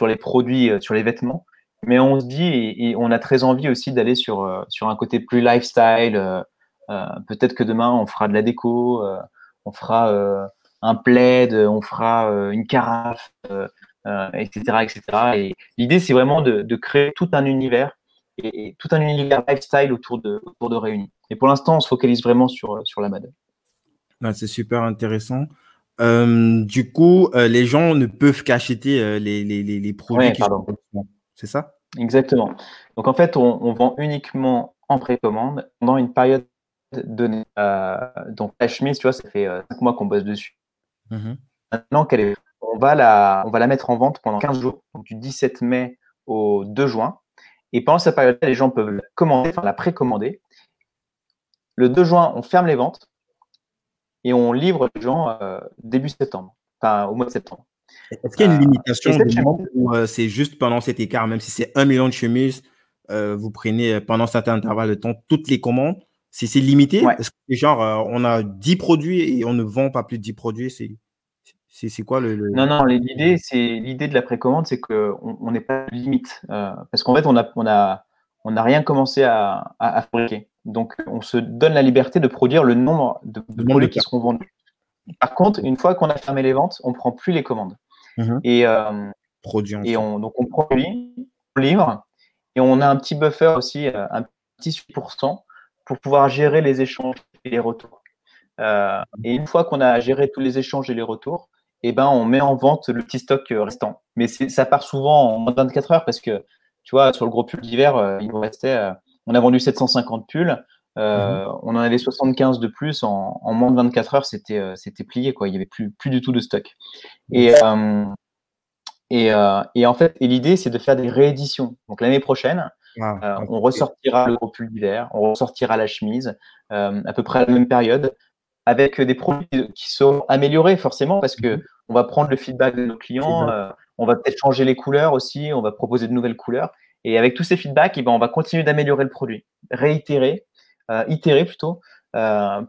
les produits, sur les vêtements. Mais on se dit, et on a très envie aussi d'aller sur un côté plus lifestyle. Peut-être que demain, on fera de la déco, on fera un plaid, on fera une carafe, etc., etc. Et l'idée, c'est vraiment de créer tout un univers, et tout un univers lifestyle autour de Réuni. Et pour l'instant, on se focalise vraiment sur la mode. C'est super intéressant. Du coup, les gens ne peuvent qu'acheter les produits qui sont... C'est ça ? Exactement. Donc, en fait, on vend uniquement en précommande pendant une période donnée. Donc, la chemise, tu vois, ça fait 5 mois qu'on bosse dessus. Mm-hmm. Maintenant, qu'elle est... on va la mettre en vente pendant 15 jours, donc du 17 mai au 2 juin. Et pendant cette période-là, les gens peuvent la commander, enfin la précommander. Le 2 juin, on ferme les ventes et on livre les gens début septembre, enfin au mois de septembre. Est-ce qu'il y a une limitation ou c'est juste pendant cet écart, même si c'est 1 million de chemises, vous prenez pendant certains intervalles de temps toutes les commandes, c'est limité? Ouais. Est-ce que genre on a 10 produits et on ne vend pas plus de 10 produits? C'est quoi le… Non, l'idée de la précommande, c'est qu'on n'est pas limite. Parce qu'en fait, on n'a rien commencé à fabriquer. Donc, on se donne la liberté de produire le nombre de produits qui seront vendus. Par contre, une fois qu'on a fermé les ventes, on ne prend plus les commandes. Mm-hmm. Donc, on produit, on livre, et on a un petit buffer aussi, un petit 6% pour pouvoir gérer les échanges et les retours. Et une fois qu'on a géré tous les échanges et les retours, et on met en vente le petit stock restant. Mais ça part souvent en moins de 24 heures parce que, tu vois, sur le gros pull d'hiver, il nous restait… on a vendu 750 pulls, on en avait 75 de plus. En moins de 24 heures, c'était plié, quoi. Il n'y avait plus du tout de stock. Et en fait, l'idée, c'est de faire des rééditions. Donc, l'année prochaine, on ressortira le gros pull d'hiver, on ressortira la chemise, à peu près à la même période, avec des produits qui seront améliorés forcément parce qu'on va prendre le feedback de nos clients, on va peut-être changer les couleurs aussi, on va proposer de nouvelles couleurs. Et avec tous ces feedbacks, on va continuer d'améliorer le produit, itérer,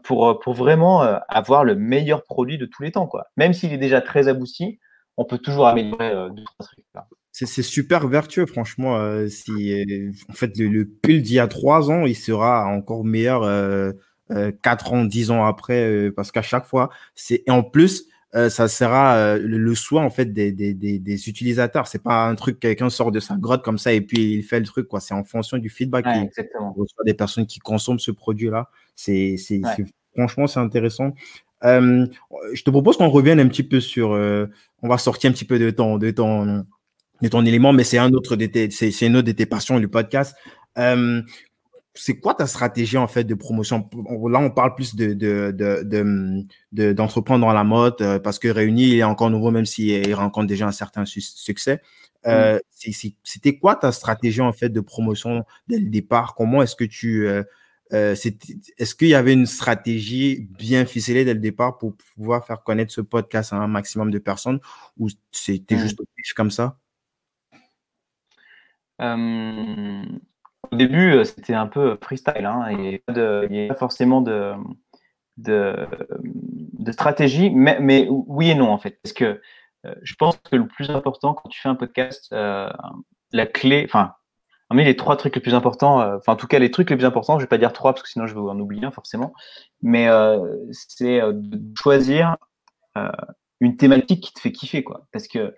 pour vraiment avoir le meilleur produit de tous les temps, quoi. Même s'il est déjà très abouti, on peut toujours améliorer d'autres trucs. C'est super vertueux, franchement. En fait, le pull d'il y a 3 ans, il sera encore meilleur 4 ans, 10 ans après, parce qu'à chaque fois, et en plus, ça sera le soin en fait des utilisateurs. C'est pas un truc, quelqu'un sort de sa grotte comme ça et puis il fait le truc, quoi. C'est en fonction du feedback reçoit des personnes qui consomment ce produit-là. Franchement, c'est intéressant. Je te propose qu'on revienne un petit peu sur… on va sortir un petit peu de ton élément, mais c'est une autre de tes passions, le podcast. C'est quoi ta stratégie en fait de promotion? Là, on parle plus d'entreprendre dans la mode parce que Réuni, il est encore nouveau, même s'il rencontre déjà un certain succès. C'était quoi ta stratégie en fait de promotion dès le départ? Comment est-ce que est-ce qu'il y avait une stratégie bien ficelée dès le départ pour pouvoir faire connaître ce podcast à un maximum de personnes, ou c'était juste comme ça? Au début, c'était un peu freestyle, et il n'y avait pas forcément de stratégie, mais oui et non en fait. Parce que je pense que le plus important quand tu fais un podcast, la clé, enfin, les 3 trucs les plus importants, enfin en tout cas les trucs les plus importants, je ne vais pas dire 3 parce que sinon je vais en oublier un forcément, mais c'est de choisir une thématique qui te fait kiffer, quoi. Parce que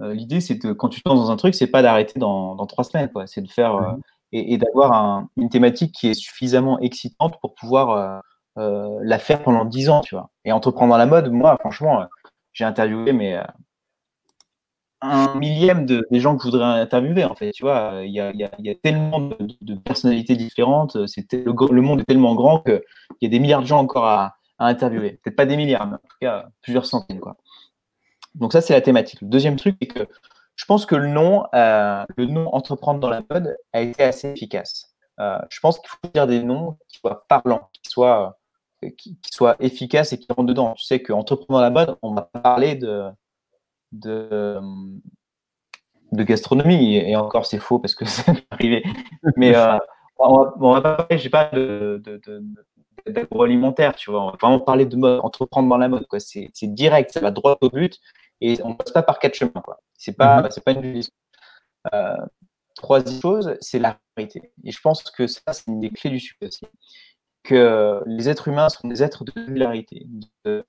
l'idée, c'est que quand tu te lances dans un truc, c'est pas d'arrêter dans 3 semaines, quoi. C'est de faire… et d'avoir une thématique qui est suffisamment excitante pour pouvoir la faire pendant 10 ans, tu vois. Et entreprendre dans la mode, moi, franchement, j'ai interviewé un millième des gens que je voudrais interviewer, en fait, tu vois. Il y a tellement de personnalités différentes, le monde est tellement grand qu'il y a des milliards de gens encore à interviewer. Peut-être pas des milliards, mais en tout cas, plusieurs centaines, quoi. Donc ça, c'est la thématique. Le deuxième truc, c'est que je pense que le nom entreprendre dans la mode a été assez efficace. Je pense qu'il faut dire des noms qui soient parlants, qui soient efficaces et qui rentrent dedans. Tu sais qu'entreprendre dans la mode, on va parler de gastronomie, et encore c'est faux parce que c'est arrivé. Mais on va parler, je sais pas, d'agroalimentaire, tu vois. On va vraiment parler de mode, entreprendre dans la mode, quoi. C'est direct, ça va droit au but. Et on ne passe pas par 4 chemins, quoi. C'est pas une vision. 3e chose, c'est la régularité. Et je pense que ça, c'est une des clés du succès. Que les êtres humains sont des êtres de régularité,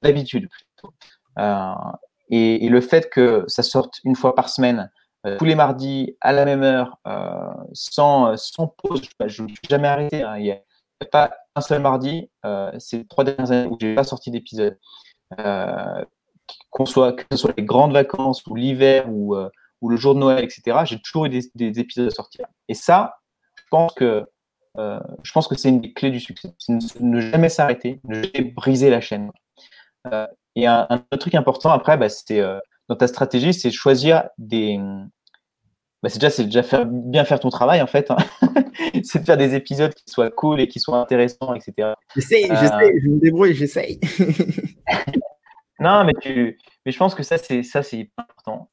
d'habitude plutôt. Et le fait que ça sorte une fois par semaine, tous les mardis, à la même heure, sans pause, je ne me suis jamais arrêté, hein. Il n'y a pas un seul mardi, ces 3 dernières années où je n'ai pas sorti d'épisode. que ce soit les grandes vacances ou l'hiver ou le jour de Noël, etc., j'ai toujours eu des épisodes à sortir. Et ça, je pense que c'est une des clés du succès. C'est ne jamais s'arrêter, ne jamais briser la chaîne. Et un autre truc important après, c'est dans ta stratégie, c'est choisir des... c'est déjà bien faire ton travail, en fait. Hein. C'est de faire des épisodes qui soient cool et qui soient intéressants, etc. J'essaie, je me débrouille, j'essaye. Non, mais je pense que ça, c'est hyper important.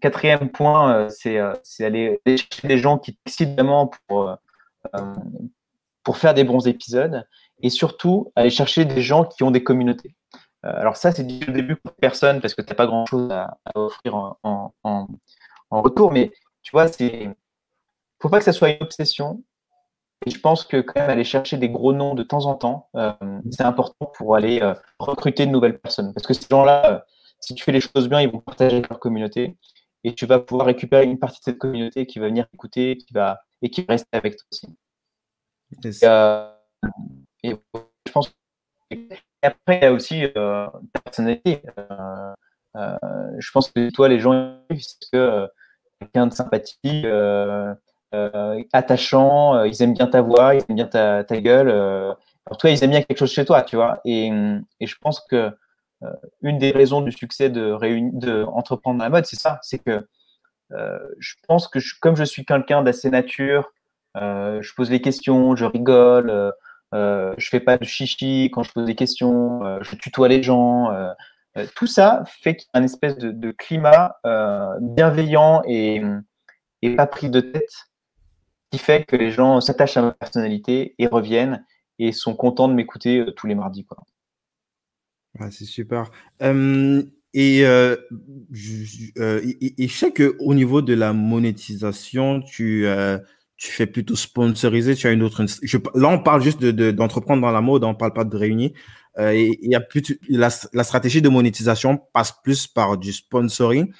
Quatrième point, c'est aller chercher des gens qui t'excitent vraiment pour faire des bons épisodes, et surtout aller chercher des gens qui ont des communautés. Alors ça, c'est du début pour personne parce que tu n'as pas grand-chose à offrir en retour, mais tu vois, il ne faut pas que ça soit une obsession. Et je pense que quand même aller chercher des gros noms de temps en temps, c'est important pour aller recruter de nouvelles personnes. Parce que ces gens-là, si tu fais les choses bien, ils vont partager avec leur communauté et tu vas pouvoir récupérer une partie de cette communauté qui va venir écouter et qui va rester avec toi aussi. Yes. Et je pense que... Après, il y a aussi ta personnalité. Je pense que toi, les gens, c'est que quelqu'un de sympathique, attachant, ils aiment bien ta voix, ils aiment bien ta gueule. Alors toi, ils aiment bien quelque chose chez toi, tu vois. Et je pense que une des raisons du succès de Entreprendre dans la mode, c'est ça. C'est que je pense que comme je suis quelqu'un d'assez nature, je pose les questions, je rigole. Je fais pas de chichi quand je pose des questions, je tutoie les gens. Tout ça fait qu'il y a une espèce de climat bienveillant et pas pris de tête qui fait que les gens s'attachent à ma personnalité et reviennent et sont contents de m'écouter tous les mardis. Quoi. Ah, c'est super. Et je sais qu'au niveau de la monétisation, tu fais plutôt sponsoriser, tu as une autre... Là, on parle juste d'entreprendre dans la mode, on ne parle pas de Réuni. La stratégie de monétisation passe plus par du sponsoring.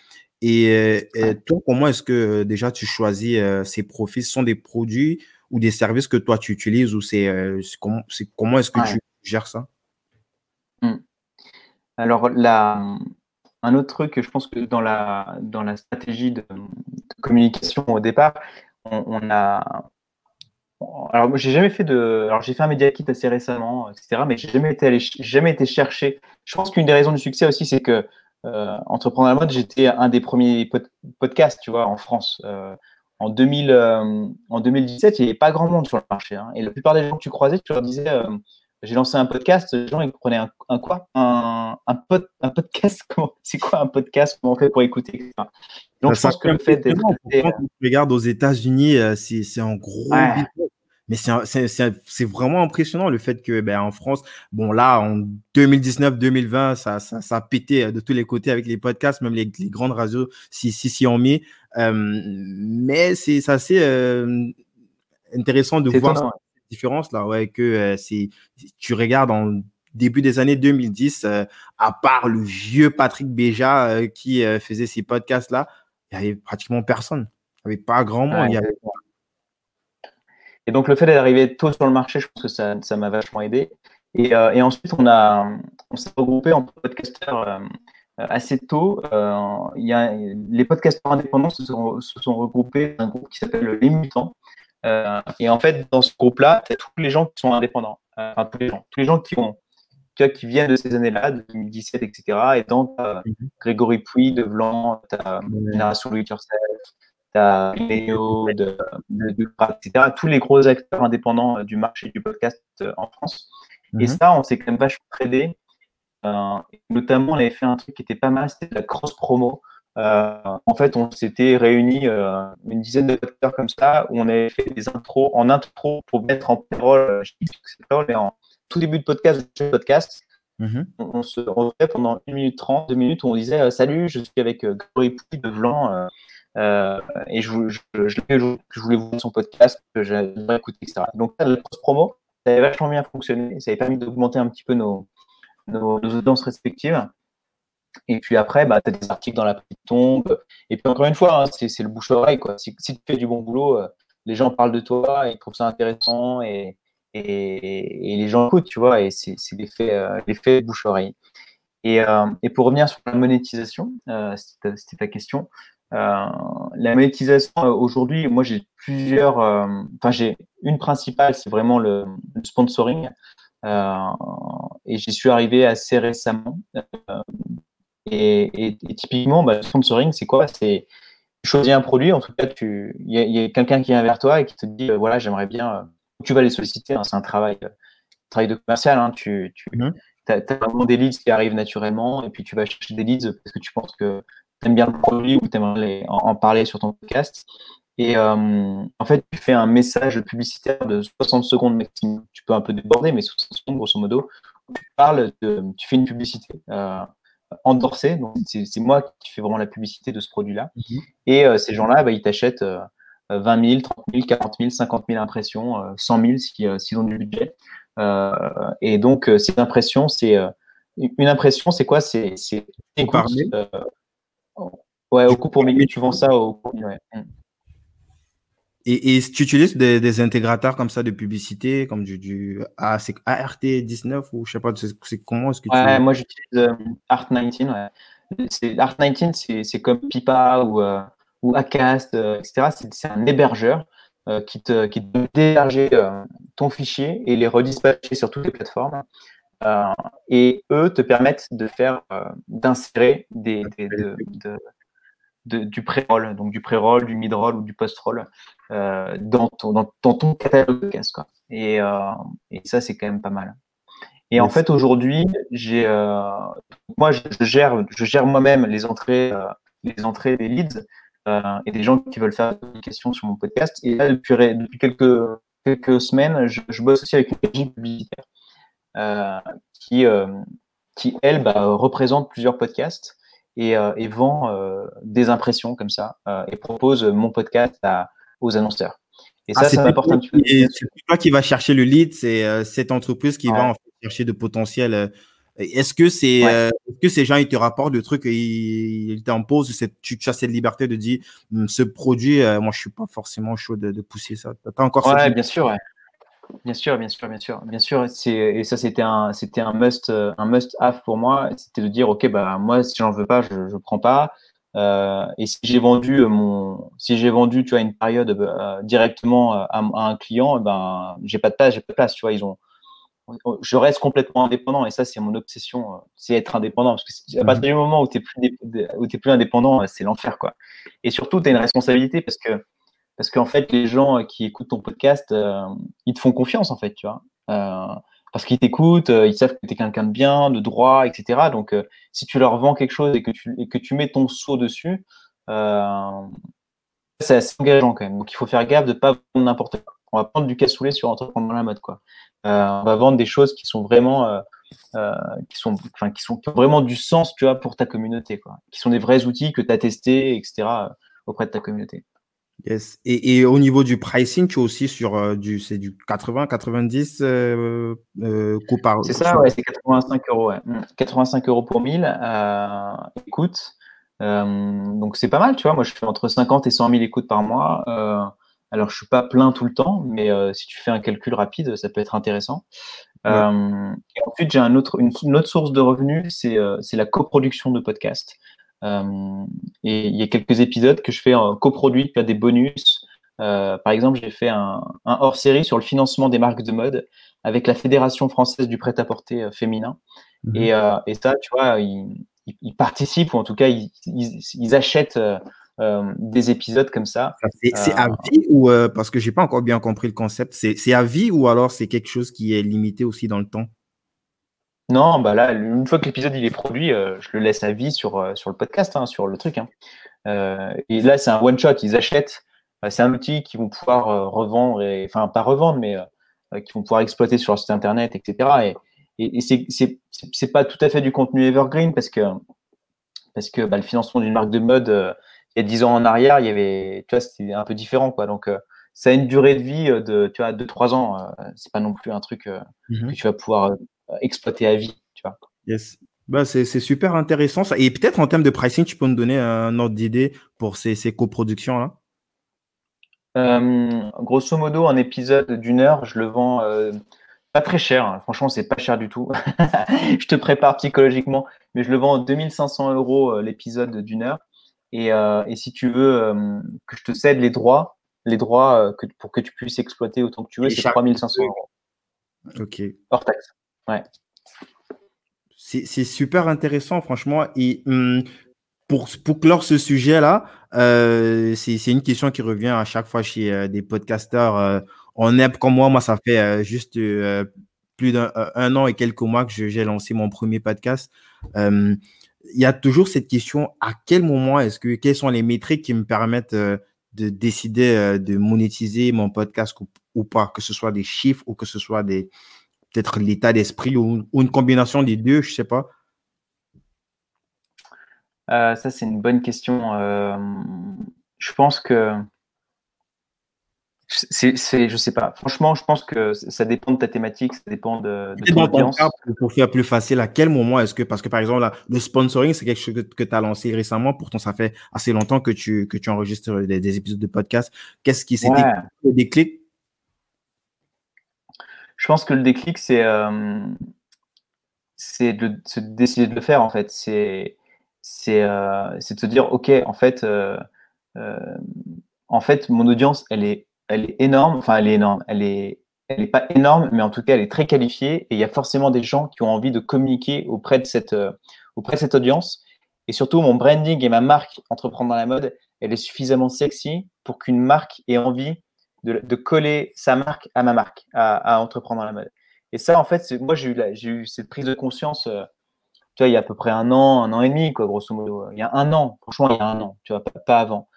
Et toi, comment est-ce que déjà tu choisis ces profits? Ce sont des produits ou des services que toi, tu utilises ou comment est-ce que tu gères ça? Alors, un autre truc, je pense que dans la stratégie de communication au départ... Alors, j'ai jamais fait Alors, j'ai fait un media kit assez récemment, etc. Mais j'ai jamais été chercher. Je pense qu'une des raisons du succès aussi, c'est que Entreprendre la mode, j'étais un des premiers podcasts, tu vois, en France. En 2017, il n'y avait pas grand monde sur le marché. Hein, et la plupart des gens que tu croisais, tu leur disais, j'ai lancé un podcast. Les gens, ils prenaient un quoi? Un podcast. C'est quoi un podcast? Comment on fait pour écouter, etc. Donc, je pense que le fait d'être... Quand tu regardes aux États-Unis, c'est un gros... Ouais. Mais c'est vraiment impressionnant le fait que en France, bon là, en 2019-2020, ça a pété de tous les côtés avec les podcasts, même les grandes radios s'y ont mis. Mais c'est assez intéressant de voir cette différence-là, tu regardes en... Début des années 2010, à part le vieux Patrick Béja qui faisait ces podcasts-là, il n'y avait pratiquement personne. Il n'y avait pas grand monde. Et donc, le fait d'arriver tôt sur le marché, je pense que ça m'a vachement aidé. Et ensuite, on s'est regroupé en podcasteurs assez tôt. Les podcasteurs indépendants se sont regroupés dans un groupe qui s'appelle Les Mutants. Et en fait, dans ce groupe-là, tu as tous les gens qui sont indépendants. Enfin, tous les gens qui ont... qui viennent de ces années-là, de 2017, etc. Et donc, Grégory Pouy, de Blanc, ta Génération Louis Vuitton, ta Léo, de etc. Tous les gros acteurs indépendants du marché du podcast en France. Et ça, on s'est quand même vachement aidé. Notamment, on avait fait un truc qui était pas mal, c'était la cross-promo. En fait, on s'était réunis une dizaine de acteurs comme ça, où on avait fait des intros en intro pour mettre en parole, je dis que c'est parole, et en tout début de podcast, on se retrouvait pendant 1 minute 30, 2 minutes où on disait « Salut, je suis avec Grégory Pouy de Blanc et je voulais vous donner son podcast, que j'aimerais écouter, etc. » Donc la cross-promo, ça avait vachement bien fonctionné, ça avait permis d'augmenter un petit peu nos audiences respectives. Et puis après, tu as des articles dans la petite tombe. Et puis encore une fois, c'est le bouche-oreille, quoi. Si tu fais du bon boulot, les gens parlent de toi, ils trouvent ça intéressant et les gens écoutent, tu vois, et c'est l'effet bouche-oreille. Et pour revenir sur la monétisation, c'était ta question. La monétisation aujourd'hui, moi j'ai plusieurs, j'ai une principale, c'est vraiment le sponsoring. Et j'y suis arrivé assez récemment. Et typiquement, le sponsoring, c'est quoi? C'est choisir un produit. En tout cas, il y a quelqu'un qui vient vers toi et qui te dit, voilà, j'aimerais bien. Tu vas les solliciter. Hein, c'est un travail de commercial. Hein, t'as vraiment des leads qui arrivent naturellement, et puis tu vas chercher des leads parce que tu penses que t'aimes bien le produit ou t'aimerais en parler sur ton podcast. Et en fait, tu fais un message publicitaire de 60 secondes maximum. Tu peux un peu déborder, mais 60 secondes, grosso modo. Tu fais une publicité endorsée. Donc, c'est moi qui fais vraiment la publicité de ce produit-là. Mm-hmm. Et ces gens-là, ils t'achètent 20 000, 30 000, 40 000, 50 000 impressions, 100 000 s'ils ont du budget. Et donc, ces impressions, une impression, c'est quoi? C'est au coup pour milieu, tu vends ça au coup. Ouais. Et tu utilises des intégrateurs comme ça de publicité, comme c'est ART19 ou je sais pas, c'est comment est-ce que tu… Ouais, moi j'utilise ART19. Ouais. ART19, c'est comme PIPA ou ACAST, etc. C'est un hébergeur qui te déverger ton fichier et les redispatcher sur toutes les plateformes. Et eux te permettent de faire, d'insérer du pré-roll, donc du pré-roll, du mid-roll ou du post-roll dans ton catalogue de caisse, quoi. Et ça, c'est quand même pas mal. Et en fait, aujourd'hui, moi, je gère moi-même les entrées des leads et des gens qui veulent faire des questions sur mon podcast. Et là, depuis quelques semaines, je bosse aussi avec une régie publicitaire qui elle, représente plusieurs podcasts. Et vend des impressions comme ça et propose mon podcast aux annonceurs. Et ça m'apporte un petit peu. Et c'est toi qui va chercher le lead, c'est cette entreprise qui va en fait chercher de potentiel. Est-ce que ces gens, ils te rapportent le truc, ils t'imposent, tu as cette liberté de dire, ce produit, moi, je ne suis pas forcément chaud de pousser ça. Tu as encore ça? Bien sûr. Et ça, c'était un must-have pour moi. C'était de dire, OK, moi, si j'en veux pas, je prends pas. Et si j'ai vendu tu vois, une période directement à un client, j'ai pas de place, tu vois. Je reste complètement indépendant. Et ça, c'est mon obsession, c'est être indépendant. Parce que à partir du moment où t'es plus indépendant, c'est l'enfer, quoi. Et surtout, t'as une responsabilité parce que en fait, les gens qui écoutent ton podcast, ils te font confiance, en fait, tu vois, parce qu'ils t'écoutent, ils savent que tu es quelqu'un de bien, de droit, etc. Donc, si tu leur vends quelque chose et que tu mets ton sceau dessus, c'est assez engageant quand même. Donc, il faut faire gaffe de ne pas vendre n'importe quoi. On va prendre du cassoulet sur Entreprendre dans la mode, quoi. On va vendre des choses qui sont vraiment, qui ont vraiment du sens, tu vois, pour ta communauté, quoi. Qui sont des vrais outils que tu as testés, etc. Auprès de ta communauté. Yes. Et au niveau du pricing, tu es aussi sur c'est du 80-90 coût par… C'est ça, ouais, c'est 85 €. Ouais. 85 € pour 1000 écoutes. Donc, c'est pas mal, tu vois. Moi, je fais entre 50 et 100 000 écoutes par mois. Alors, je ne suis pas plein tout le temps, mais si tu fais un calcul rapide, ça peut être intéressant. Ouais. Et ensuite, j'ai une autre source de revenus, c'est la coproduction de podcasts. Et il y a quelques épisodes que je fais en coproduit, tu as des bonus. Par exemple, j'ai fait un hors-série sur le financement des marques de mode avec la Fédération française du prêt-à-porter féminin. Mmh. Et ça, tu vois, ils participent, ou en tout cas, ils achètent des épisodes comme ça. C'est à vie ou… parce que je n'ai pas encore bien compris le concept. C'est à vie ou alors c'est quelque chose qui est limité aussi dans le temps? Non, là, une fois que l'épisode il est produit, je le laisse à vie sur le podcast, hein, sur le truc. Hein. Et là, c'est un one-shot, ils achètent. C'est un outil qu'ils vont pouvoir revendre, enfin, pas revendre, mais qu'ils vont pouvoir exploiter sur leur site internet, etc. Et c'est pas tout à fait du contenu evergreen parce que le financement d'une marque de mode, il y a 10 ans en arrière, il y avait, tu vois, c'était un peu différent, quoi. Donc, ça a une durée de vie de, tu vois, 2-3 ans. C'est pas non plus un truc que tu vas pouvoir exploiter à vie, tu vois. Yes. C'est super intéressant ça. Et peut-être en termes de pricing, tu peux nous donner un ordre d'idée pour ces coproductions-là? Grosso modo, un épisode d'1 heure, je le vends Pas très cher, hein. Franchement, c'est pas cher du tout. Je te prépare psychologiquement, mais je le vends 2 500 € l'épisode d'une heure. Et si tu veux que je te cède les droits pour que tu puisses exploiter autant que tu veux, et c'est 3 500 €. Ok. Hors taxe. Ouais. C'est super intéressant, franchement. Et pour clore ce sujet-là, c'est une question qui revient à chaque fois chez des podcasteurs. On est comme moi, ça fait juste plus d'un an et quelques mois que j'ai lancé mon premier podcast. Il y a toujours cette question, à quel moment quelles sont les métriques qui me permettent de décider de monétiser mon podcast ou pas, que ce soit des chiffres ou que ce soit peut-être l'état d'esprit ou une combination des deux, je ne sais pas. Ça, c'est une bonne question. Je pense que je ne sais pas. Franchement, je pense que ça dépend de ta thématique, ça dépend de ton audience. Pour faire plus facile, à quel moment parce que par exemple, le sponsoring, c'est quelque chose que tu as lancé récemment. Pourtant, ça fait assez longtemps que tu enregistres des épisodes de podcast. Qu'est-ce qui c'était le déclic? Je pense que le déclic, c'est de décider de le faire, en fait. C'est de se dire, OK, en fait, mon audience, elle est énorme, enfin elle est énorme, elle est pas énorme, mais en tout cas elle est très qualifiée et il y a forcément des gens qui ont envie de communiquer auprès de cette audience. Et surtout, mon branding et ma marque Entreprendre dans la mode, elle est suffisamment sexy pour qu'une marque ait envie de coller sa marque à ma marque, à Entreprendre dans la mode. Et ça, en fait, moi j'ai eu cette prise de conscience, tu vois, il y a à peu près un an et demi, quoi, grosso modo. Il y a un an, franchement, tu vois, pas avant.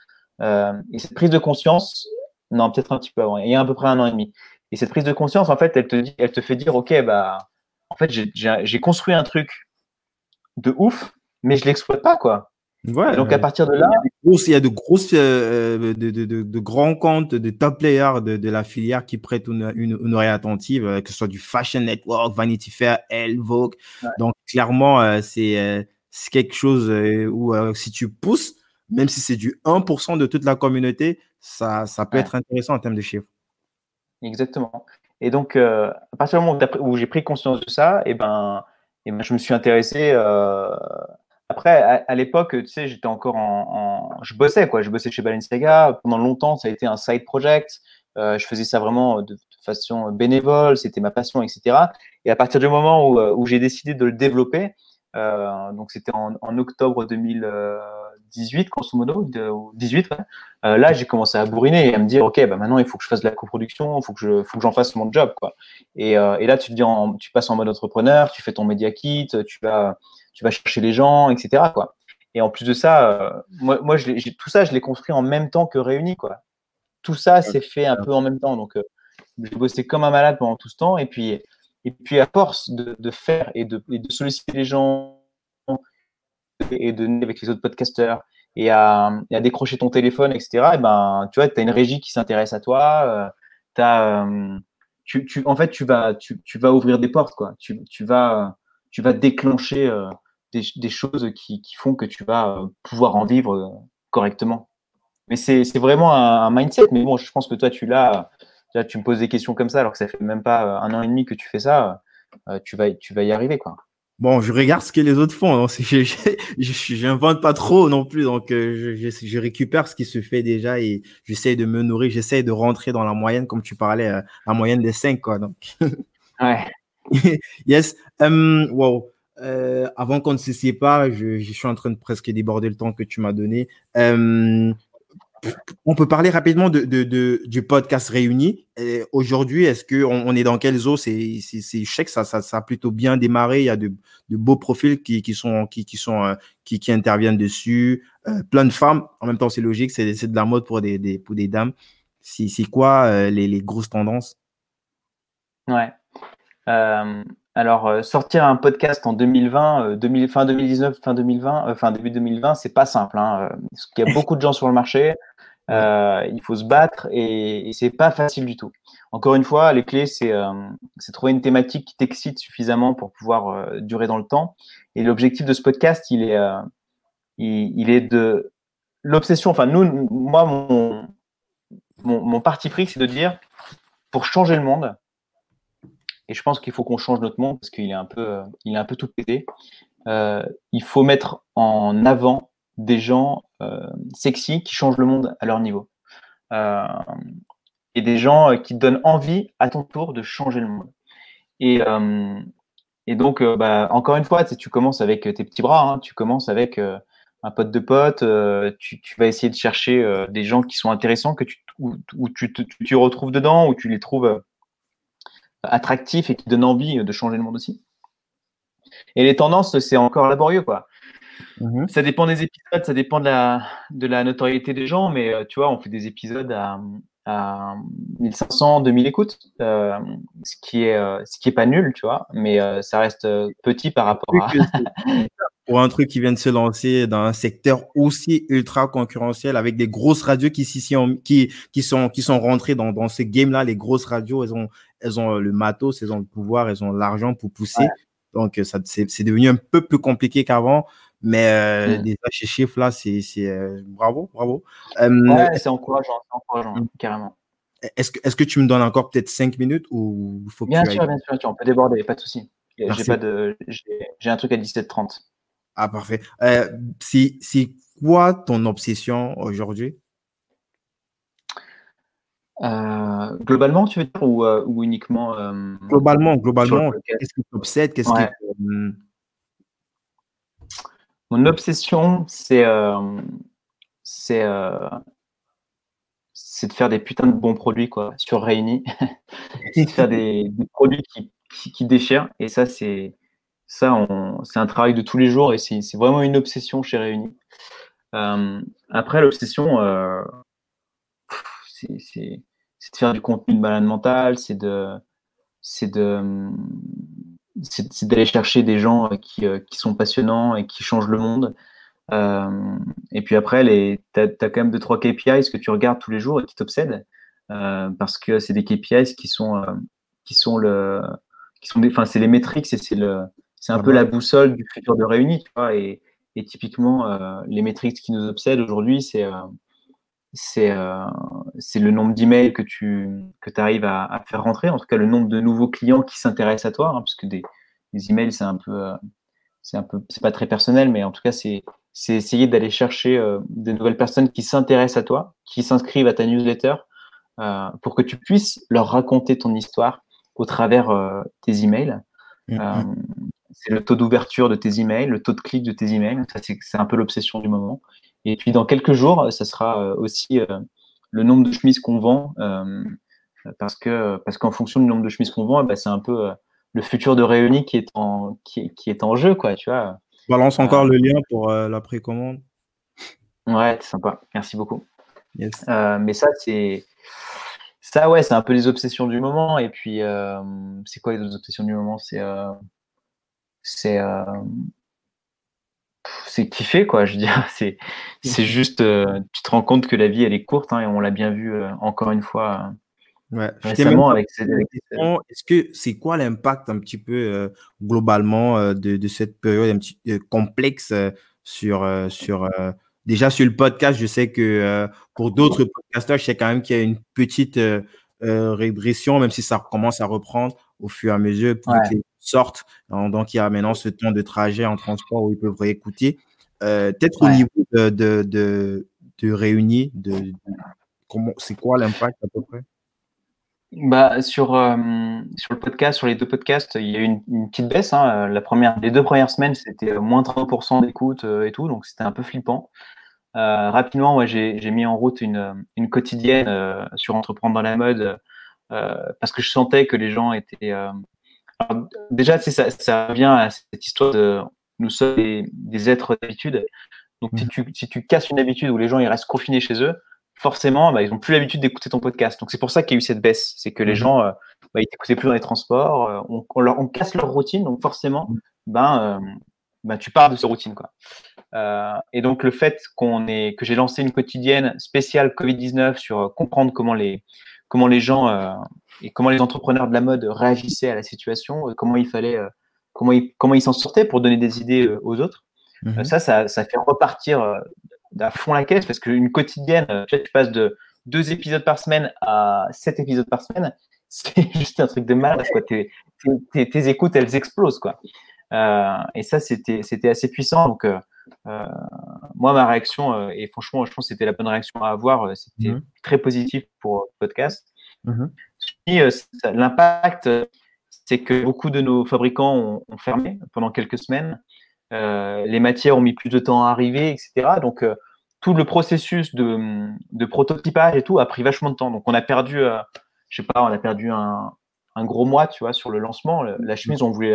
Et cette prise de conscience, non, peut-être un petit peu avant. Il y a à peu près un an et demi. Et cette prise de conscience, en fait, elle te fait dire, OK, en fait, j'ai construit un truc de ouf, mais je ne l'exploite pas, quoi. Ouais, donc, à partir de là… Il y a de grands comptes, de top players de la filière qui prêtent une oreille attentive, que ce soit du Fashion Network, Vanity Fair, Elle, Vogue. Ouais. Donc, clairement, c'est quelque chose où si tu pousses, même si c'est du 1% de toute la communauté, ça peut être intéressant en termes de chiffres. Exactement. Et donc, à partir du moment où j'ai pris conscience de ça, et ben, je me suis intéressé. Après, à l'époque, tu sais, j'étais encore je bossais, quoi. Je bossais chez Balenciaga. Pendant longtemps, ça a été un side project. Je faisais ça vraiment de façon bénévole. C'était ma passion, etc. Et à partir du moment où j'ai décidé de le développer, donc c'était en octobre 2018, grosso modo, 18, ouais. Là, j'ai commencé à bourriner et à me dire, OK, maintenant, il faut que je fasse de la coproduction, il faut que j'en fasse mon job, quoi. Et là, tu passes en mode entrepreneur, tu fais ton media kit, tu vas chercher les gens, etc., quoi. Et en plus de ça, moi tout ça, je l'ai construit en même temps que Réuni, quoi. Tout ça s'est fait un peu en même temps. Donc, j'ai bossé comme un malade pendant tout ce temps. Et puis, à force de faire et de solliciter les gens et de donner avec les autres podcasteurs et à décrocher ton téléphone, etc., et ben, tu vois, tu as une régie qui s'intéresse à toi. En fait, tu vas ouvrir des portes, quoi. Tu vas déclencher des choses qui font que tu vas pouvoir en vivre correctement. Mais c'est vraiment un mindset. Mais bon, je pense que toi, tu l'as. Là, tu me poses des questions comme ça, alors que ça fait même pas un an et demi que tu fais ça, tu vas y arriver, quoi. Bon, je regarde ce que les autres font. Hein. J'invente pas trop non plus, donc je récupère ce qui se fait déjà et j'essaie de me nourrir, j'essaie de rentrer dans la moyenne, comme tu parlais, la moyenne des 5, quoi. Donc. Ouais. Yes. Wow. Avant qu'on ne se sépare, je suis en train de presque déborder le temps que tu m'as donné. On peut parler rapidement du podcast Réuni. Et aujourd'hui, est-ce qu'on est dans quelles eaux? Je sais que ça a plutôt bien démarré. Il y a de beaux profils qui interviennent dessus. Plein de femmes. En même temps, c'est logique. C'est de la mode pour des dames. C'est quoi les grosses tendances? Ouais. Alors, sortir un podcast en 2020, fin 2019, fin 2020, fin début 2020, c'est pas simple, hein, parce qu'il y a beaucoup de gens sur le marché, il faut se battre et c'est pas facile du tout. Encore une fois, les clés, c'est trouver une thématique qui t'excite suffisamment pour pouvoir durer dans le temps. Et l'objectif de ce podcast, il est de l'obsession. Enfin, moi, mon parti pris, c'est de dire, pour changer le monde, Et je pense qu'il faut qu'on change notre monde parce qu'il est un peu tout pété. Il faut mettre en avant des gens sexy qui changent le monde à leur niveau. Et des gens qui te donnent envie à ton tour de changer le monde. Et donc, encore une fois, tu commences avec tes petits bras, hein, tu commences avec un pote de pote, tu vas essayer de chercher des gens qui sont intéressants, où tu retrouves dedans, où tu les trouves attractifs et qui donnent envie de changer le monde aussi. Et les tendances, c'est encore laborieux, quoi. Mmh. Ça dépend des épisodes, ça dépend de la notoriété des gens, mais tu vois, on fait des épisodes à 1500, 2000 écoutes, ce qui est pas nul, tu vois, mais ça reste petit par rapport à… Pour un truc qui vient de se lancer dans un secteur aussi ultra concurrentiel avec des grosses radios qui sont rentrées dans ce game-là, les grosses radios, elles ont le matos, elles ont le pouvoir, elles ont l'argent pour pousser. Ouais. Donc, ça, c'est devenu un peu plus compliqué qu'avant. Mais déjà, ces chiffres-là, c'est bravo. C'est encourageant, carrément. Est-ce que tu me donnes encore peut-être 5 minutes ou faut que bien sûr, on peut déborder, pas de souci. J'ai un truc à 17h30. Ah, parfait. C'est quoi ton obsession aujourd'hui? Globalement, tu veux dire, ou uniquement… Globalement, qu'est-ce qui t'obsède? Mon obsession, c'est de faire des putains de bons produits, quoi, sur Réuni. C'est de faire des produits qui déchirent. Et ça, c'est un travail de tous les jours et c'est vraiment une obsession chez Réuni. Après, l'obsession, c'est de faire du contenu de malade mental, c'est d'aller chercher des gens qui sont passionnants et qui changent le monde. Et puis après, tu as quand même 2-3 KPIs que tu regardes tous les jours et qui t'obsèdent. Parce que c'est des KPIs qui sont c'est les métriques et c'est un peu la boussole du futur de Réuni, tu vois. Et typiquement, les métriques qui nous obsèdent aujourd'hui, c'est le nombre d'emails que tu arrives à faire rentrer, en tout cas le nombre de nouveaux clients qui s'intéressent à toi, hein, parce que des emails c'est un peu c'est pas très personnel, mais en tout cas c'est essayer d'aller chercher des nouvelles personnes qui s'intéressent à toi, qui s'inscrivent à ta newsletter, pour que tu puisses leur raconter ton histoire au travers tes emails. Mm-hmm. C'est le taux d'ouverture de tes emails, le taux de clic de tes emails, ça c'est un peu l'obsession du moment. Et puis, dans quelques jours, ça sera aussi le nombre de chemises qu'on vend, parce qu'en fonction du nombre de chemises qu'on vend, c'est un peu le futur de Réuni qui est en jeu, quoi, tu vois. Balance encore le lien pour la précommande. Ouais, c'est sympa. Merci beaucoup. Yes. Mais ça, c'est un peu les obsessions du moment. Et puis, c'est quoi les autres obsessions du moment ? C'est kiffer, quoi, je veux dire, c'est juste, tu te rends compte que la vie, elle est courte, hein, et on l'a bien vu encore une fois récemment avec est-ce que c'est quoi l'impact un petit peu globalement de cette période un petit complexe sur déjà sur le podcast, je sais que pour d'autres podcasteurs, je sais quand même qu'il y a une petite régression, même si ça commence à reprendre au fur et à mesure pour les sortent. Donc, il y a maintenant ce temps de trajet en transport où ils peuvent réécouter. Peut-être au niveau de Réuni, c'est quoi l'impact à peu près? Sur le podcast, sur les deux podcasts, il y a eu une petite baisse. Hein. Les deux premières semaines, c'était moins 30% d'écoute et tout, donc c'était un peu flippant. Rapidement, j'ai mis en route une quotidienne sur Entreprendre dans la mode parce que je sentais que les gens étaient… Alors, déjà, ça revient à cette histoire de nous sommes des êtres d'habitude. Donc, si tu casses une habitude où les gens ils restent confinés chez eux, forcément, ils n'ont plus l'habitude d'écouter ton podcast. Donc, c'est pour ça qu'il y a eu cette baisse. C'est que les gens, ils t'écoutaient plus dans les transports. On casse leur routine. Donc, forcément, tu pars de cette routine, quoi. Et donc, le fait que j'ai lancé une quotidienne spéciale Covid-19 sur comprendre comment les gens et comment les entrepreneurs de la mode réagissaient à la situation, comment ils s'en sortaient pour donner des idées aux autres. Mm-hmm. Ça fait repartir à fond la caisse, parce qu'une quotidienne, tu passes de 2 épisodes par semaine à 7 épisodes par semaine, C'est juste un truc de malade, quoi. Tes écoutes, elles explosent, quoi. Et ça, c'était assez puissant. Donc, moi, ma réaction, et franchement, je pense que c'était la bonne réaction à avoir, c'était très positif pour le podcast. Puis, l'impact, c'est que beaucoup de nos fabricants ont fermé pendant quelques semaines. Les matières ont mis plus de temps à arriver, etc. Donc, tout le processus de prototypage et tout a pris vachement de temps. Donc, on a perdu, un gros mois, tu vois, sur le lancement. La chemise, on voulait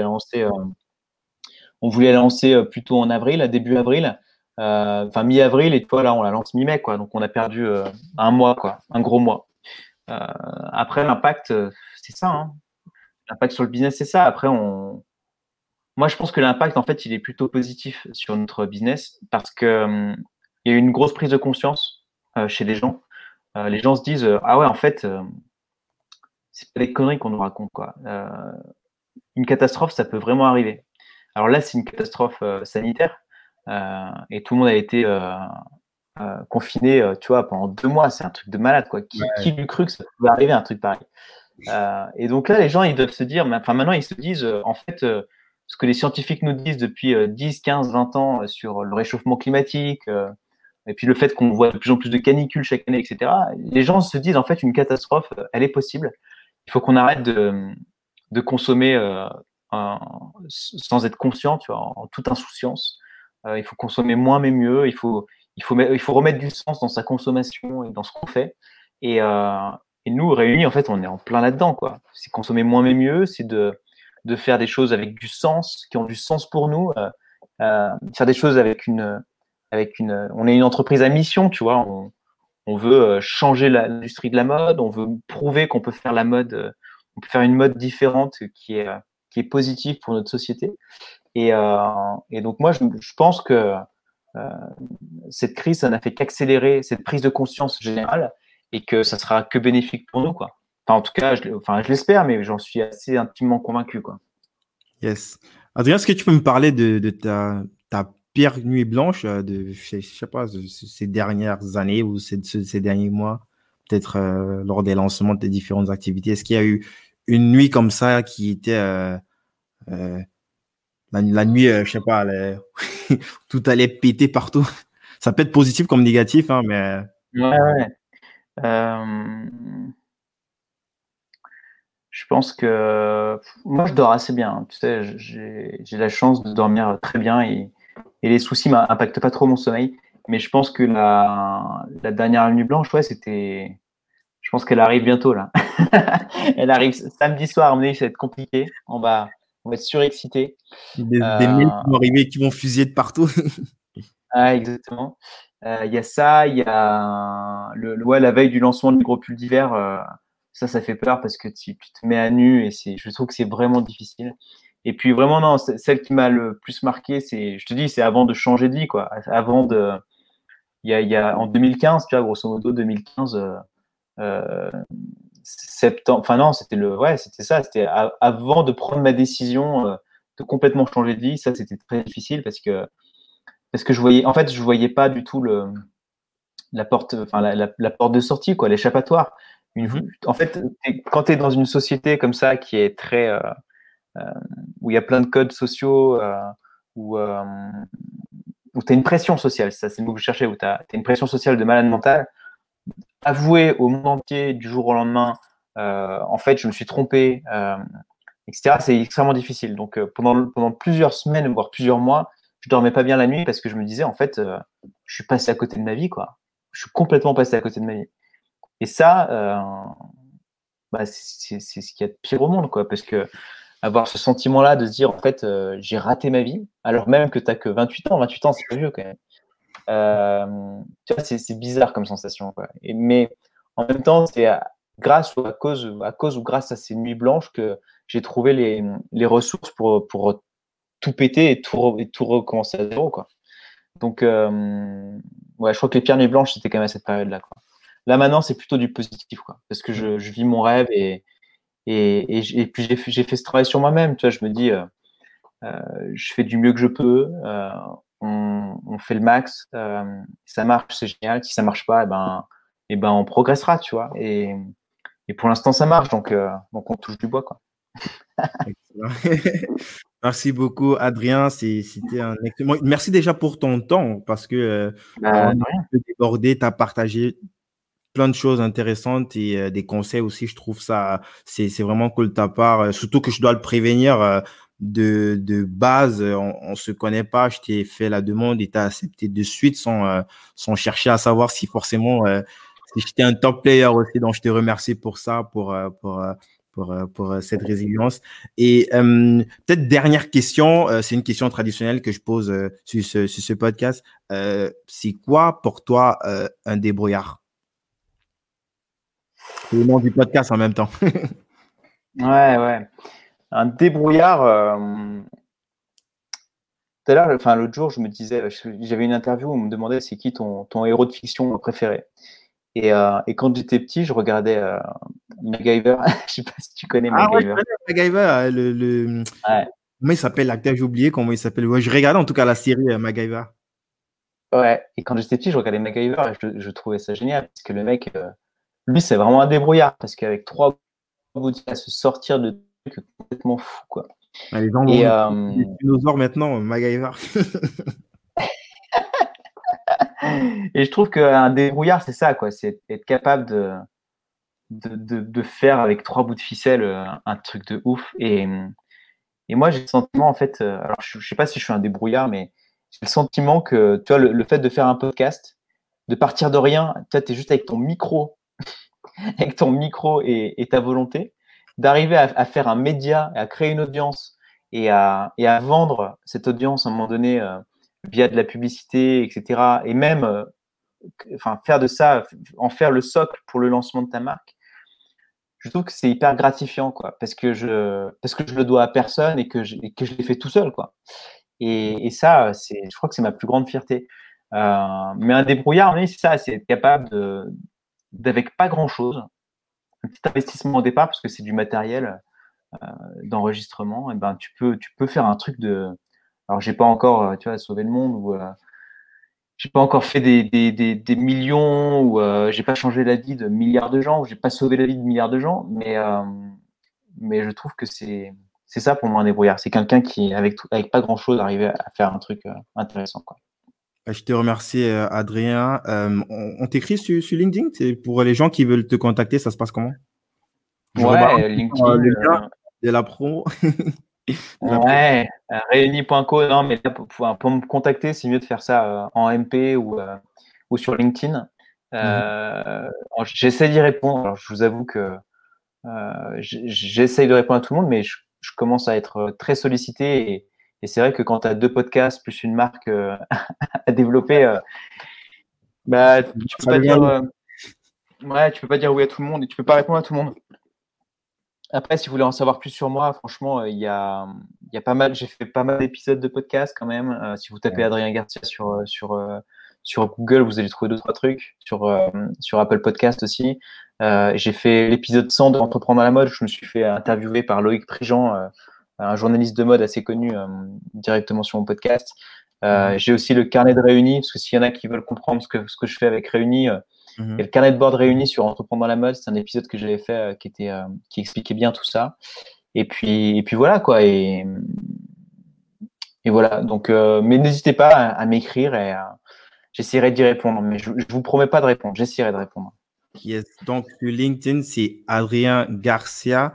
la lancer, plutôt en avril, début avril, enfin mi-avril, et toi là, on la lance mi-mai, quoi. Donc, on a perdu un mois, quoi, un gros mois. Après, l'impact, c'est ça, hein. L'impact sur le business, c'est ça. Après, moi, je pense que l'impact, en fait, il est plutôt positif sur notre business parce que il y a eu une grosse prise de conscience chez les gens. Les gens se disent ah ouais, en fait, c'est pas des conneries qu'on nous raconte, quoi. Une catastrophe, ça peut vraiment arriver. Alors là, c'est une catastrophe sanitaire et tout le monde a été confiné, tu vois, pendant 2 mois. C'est un truc de malade, quoi. Qui lui cru que ça pouvait arriver un truc pareil? Et donc là, les gens, ils doivent se dire, enfin maintenant, ils se disent en fait. Ce que les scientifiques nous disent depuis 10, 15, 20 ans sur le réchauffement climatique, et puis le fait qu'on voit de plus en plus de canicules chaque année, etc., les gens se disent en fait une catastrophe, elle est possible. Il faut qu'on arrête de consommer sans être conscient, tu vois, en toute insouciance. Il faut consommer moins mais mieux. Il faut remettre du sens dans sa consommation et dans ce qu'on fait. Et nous, Réunis, en fait, on est en plein là-dedans, quoi. C'est consommer moins mais mieux, c'est de faire des choses avec du sens, qui ont du sens pour nous, faire des choses avec une, on est une entreprise à mission, tu vois, on veut changer l'industrie de la mode, on veut prouver qu'on peut faire la mode, on peut faire une mode différente qui est positive pour notre société. Et donc moi, je pense que cette crise, ça n'a fait qu'accélérer cette prise de conscience générale et que ça sera que bénéfique pour nous, quoi. Enfin, en tout cas, je l'espère, mais j'en suis assez intimement convaincu, quoi. Yes. Adrien, est-ce que tu peux me parler de ta pire nuit blanche je sais pas, ces dernières années ou ces derniers mois, peut-être lors des lancements des différentes activités? Est-ce qu'il y a eu une nuit comme ça qui était la nuit, je sais pas, tout allait péter partout? Ça peut être positif comme négatif, hein, mais… Ouais. Je pense que moi, je dors assez bien. Tu sais, j'ai la chance de dormir très bien et les soucis m'impactent pas trop mon sommeil. Mais je pense que la dernière nuit blanche, ouais, c'était. Je pense qu'elle arrive bientôt là. Elle arrive samedi soir. À mon avis, ça va être compliqué. On va être surexcité. Des mails qui vont arriver, qui vont fusiller de partout. Ah, exactement. Il y a ça. Il y a la veille du lancement du gros pull d'hiver. Ça fait peur parce que tu te mets à nu et je trouve que c'est vraiment difficile. Et puis vraiment, non, celle qui m'a le plus marqué, c'est, je te dis, c'est avant de changer de vie, quoi. En 2015, tu vois, grosso modo, 2015, septembre, enfin non, c'était ça, c'était avant de prendre ma décision de complètement changer de vie. Ça, c'était très difficile parce que je voyais pas du tout la porte de sortie, quoi, l'échappatoire. En fait, quand tu es dans une société comme ça qui est très où il y a plein de codes sociaux, où tu as une pression sociale, ça c'est le mot que je cherchais, où tu as une pression sociale de malade mentale, avouer au monde entier du jour au lendemain, en fait je me suis trompé, etc., c'est extrêmement difficile. Donc pendant plusieurs semaines, voire plusieurs mois, je dormais pas bien la nuit parce que je me disais en fait je suis passé à côté de ma vie, quoi. Je suis complètement passé à côté de ma vie. Et ça, c'est ce qu'il y a de pire au monde, quoi, parce que avoir ce sentiment-là de se dire, en fait, j'ai raté ma vie, alors même que tu n'as que 28 ans, c'est vieux quand même. Tu vois, c'est bizarre comme sensation, quoi. Mais en même temps, c'est grâce à ces nuits blanches que j'ai trouvé les ressources pour tout péter et tout recommencer à zéro, quoi. Donc, je crois que les pires nuits blanches, c'était quand même à cette période-là, quoi. Là, maintenant, c'est plutôt du positif, quoi, parce que je vis mon rêve et puis j'ai fait ce travail sur moi-même. Tu vois, je me dis, je fais du mieux que je peux, on fait le max, ça marche, c'est génial. Si ça marche pas, eh ben, on progressera, tu vois. Et Et pour l'instant, ça marche, donc on touche du bois, quoi. Merci beaucoup, Adrien. C'était un excellent. Merci déjà pour ton temps, parce que on a un peu débordé, tu as partagé plein de choses intéressantes et des conseils aussi. Je trouve ça, c'est vraiment cool de ta part, surtout que je dois le prévenir. De base, on se connaît pas, je t'ai fait la demande et t'as accepté de suite sans chercher à savoir si forcément si j'étais un top player aussi, donc je te remercie pour ça, pour cette résilience. Et peut-être dernière question, c'est une question traditionnelle que je pose sur ce podcast. C'est quoi pour toi un débrouillard? C'est le nom du podcast en même temps. ouais. Un débrouillard, tout à l'heure, enfin, l'autre jour, je me disais, j'avais une interview où on me demandait c'est qui ton héros de fiction préféré. Et quand j'étais petit, je regardais MacGyver. Je sais pas si tu connais MacGyver. Ah, je connais MacGyver. Ouais. Comment il s'appelle l'acteur? J'ai oublié comment il s'appelle. Ouais, je regardais en tout cas la série MacGyver. Ouais, et quand j'étais petit, je regardais MacGyver et je trouvais ça génial parce que le mec, lui, c'est vraiment un débrouillard parce qu'avec 3 bouts, il va se sortir de. Complètement fou, quoi. Ah, les gens vont des dinosaures maintenant, MacGyver. Et je trouve qu'un débrouillard, c'est ça, quoi. C'est être capable de faire avec 3 bouts de ficelle un truc de ouf. Et moi, j'ai le sentiment, en fait, alors je sais pas si je suis un débrouillard, mais j'ai le sentiment que, tu vois, le fait de faire un podcast, de partir de rien, tu es juste avec ton micro, et ta volonté. D'arriver à faire un média, à créer une audience et à vendre cette audience à un moment donné via de la publicité, etc. Et même faire de ça, en faire le socle pour le lancement de ta marque, je trouve que c'est hyper gratifiant, quoi, parce que je le dois à personne et que je l'ai fait tout seul, quoi. Et ça, je crois que c'est ma plus grande fierté. Mais un débrouillard, c'est ça, c'est être capable d'avec pas grand-chose, un petit investissement au départ, parce que c'est du matériel d'enregistrement, et ben tu peux faire un truc de. Alors j'ai pas encore, tu vois, sauvé le monde, ou j'ai pas encore fait des millions, ou j'ai pas changé la vie de milliards de gens, ou j'ai pas sauvé la vie de milliards de gens, mais je trouve que c'est ça pour moi un débrouillard, c'est quelqu'un qui avec pas grand chose arrive à faire un truc intéressant, quoi. Je te remercie, Adrien. On t'écrit sur LinkedIn. C'est pour les gens qui veulent te contacter, ça se passe comment? Ouais, LinkedIn. Le lien de la promo. Ouais, réuni.co. Non, mais là, pour me contacter, c'est mieux de faire ça en MP ou sur LinkedIn. J'essaie d'y répondre. Alors, je vous avoue que j'essaie de répondre à tout le monde, mais je commence à être très sollicité. Et c'est vrai que quand tu as 2 podcasts plus une marque à développer, tu peux pas dire oui à tout le monde et tu peux pas répondre à tout le monde. Après, si vous voulez en savoir plus sur moi, franchement, il y a pas mal, j'ai fait pas mal d'épisodes de podcasts quand même. Si vous tapez Adrien Garcia sur Google, vous allez trouver 2-3 trucs, sur Apple Podcast aussi. J'ai fait l'épisode 100 de Entreprendre dans la mode, où je me suis fait interviewer par Loïc Prigent, un journaliste de mode assez connu, directement sur mon podcast. J'ai aussi le carnet de Réuni, parce que s'il y en a qui veulent comprendre ce que je fais avec Réuni, il y a le carnet de bord de Réuni sur Entreprendre dans la mode. C'est un épisode que j'avais fait qui expliquait bien tout ça. Et puis voilà, quoi. Et voilà. Donc, mais n'hésitez pas à m'écrire et j'essaierai d'y répondre. Mais je vous promets pas de répondre. J'essaierai de répondre. Yes. Donc, LinkedIn, c'est Adrien Garcia.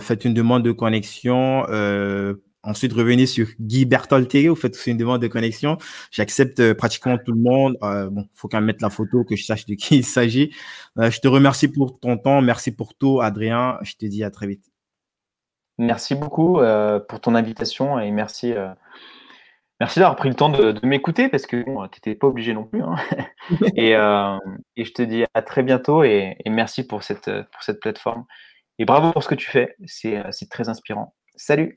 Faites une demande de connexion. Ensuite, revenez sur Guy Bertolté. Vous faites aussi une demande de connexion. J'accepte pratiquement tout le monde. Bon, faut quand même mettre la photo, que je sache de qui il s'agit. Je te remercie pour ton temps. Merci pour tout, Adrien. Je te dis à très vite. Merci beaucoup pour ton invitation et merci d'avoir pris le temps de m'écouter parce que bon, tu n'étais pas obligé non plus. Hein. Et je te dis à très bientôt et merci pour cette plateforme. Et bravo pour ce que tu fais, c'est très inspirant. Salut.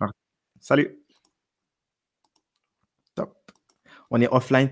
Salut. Top. On est offline.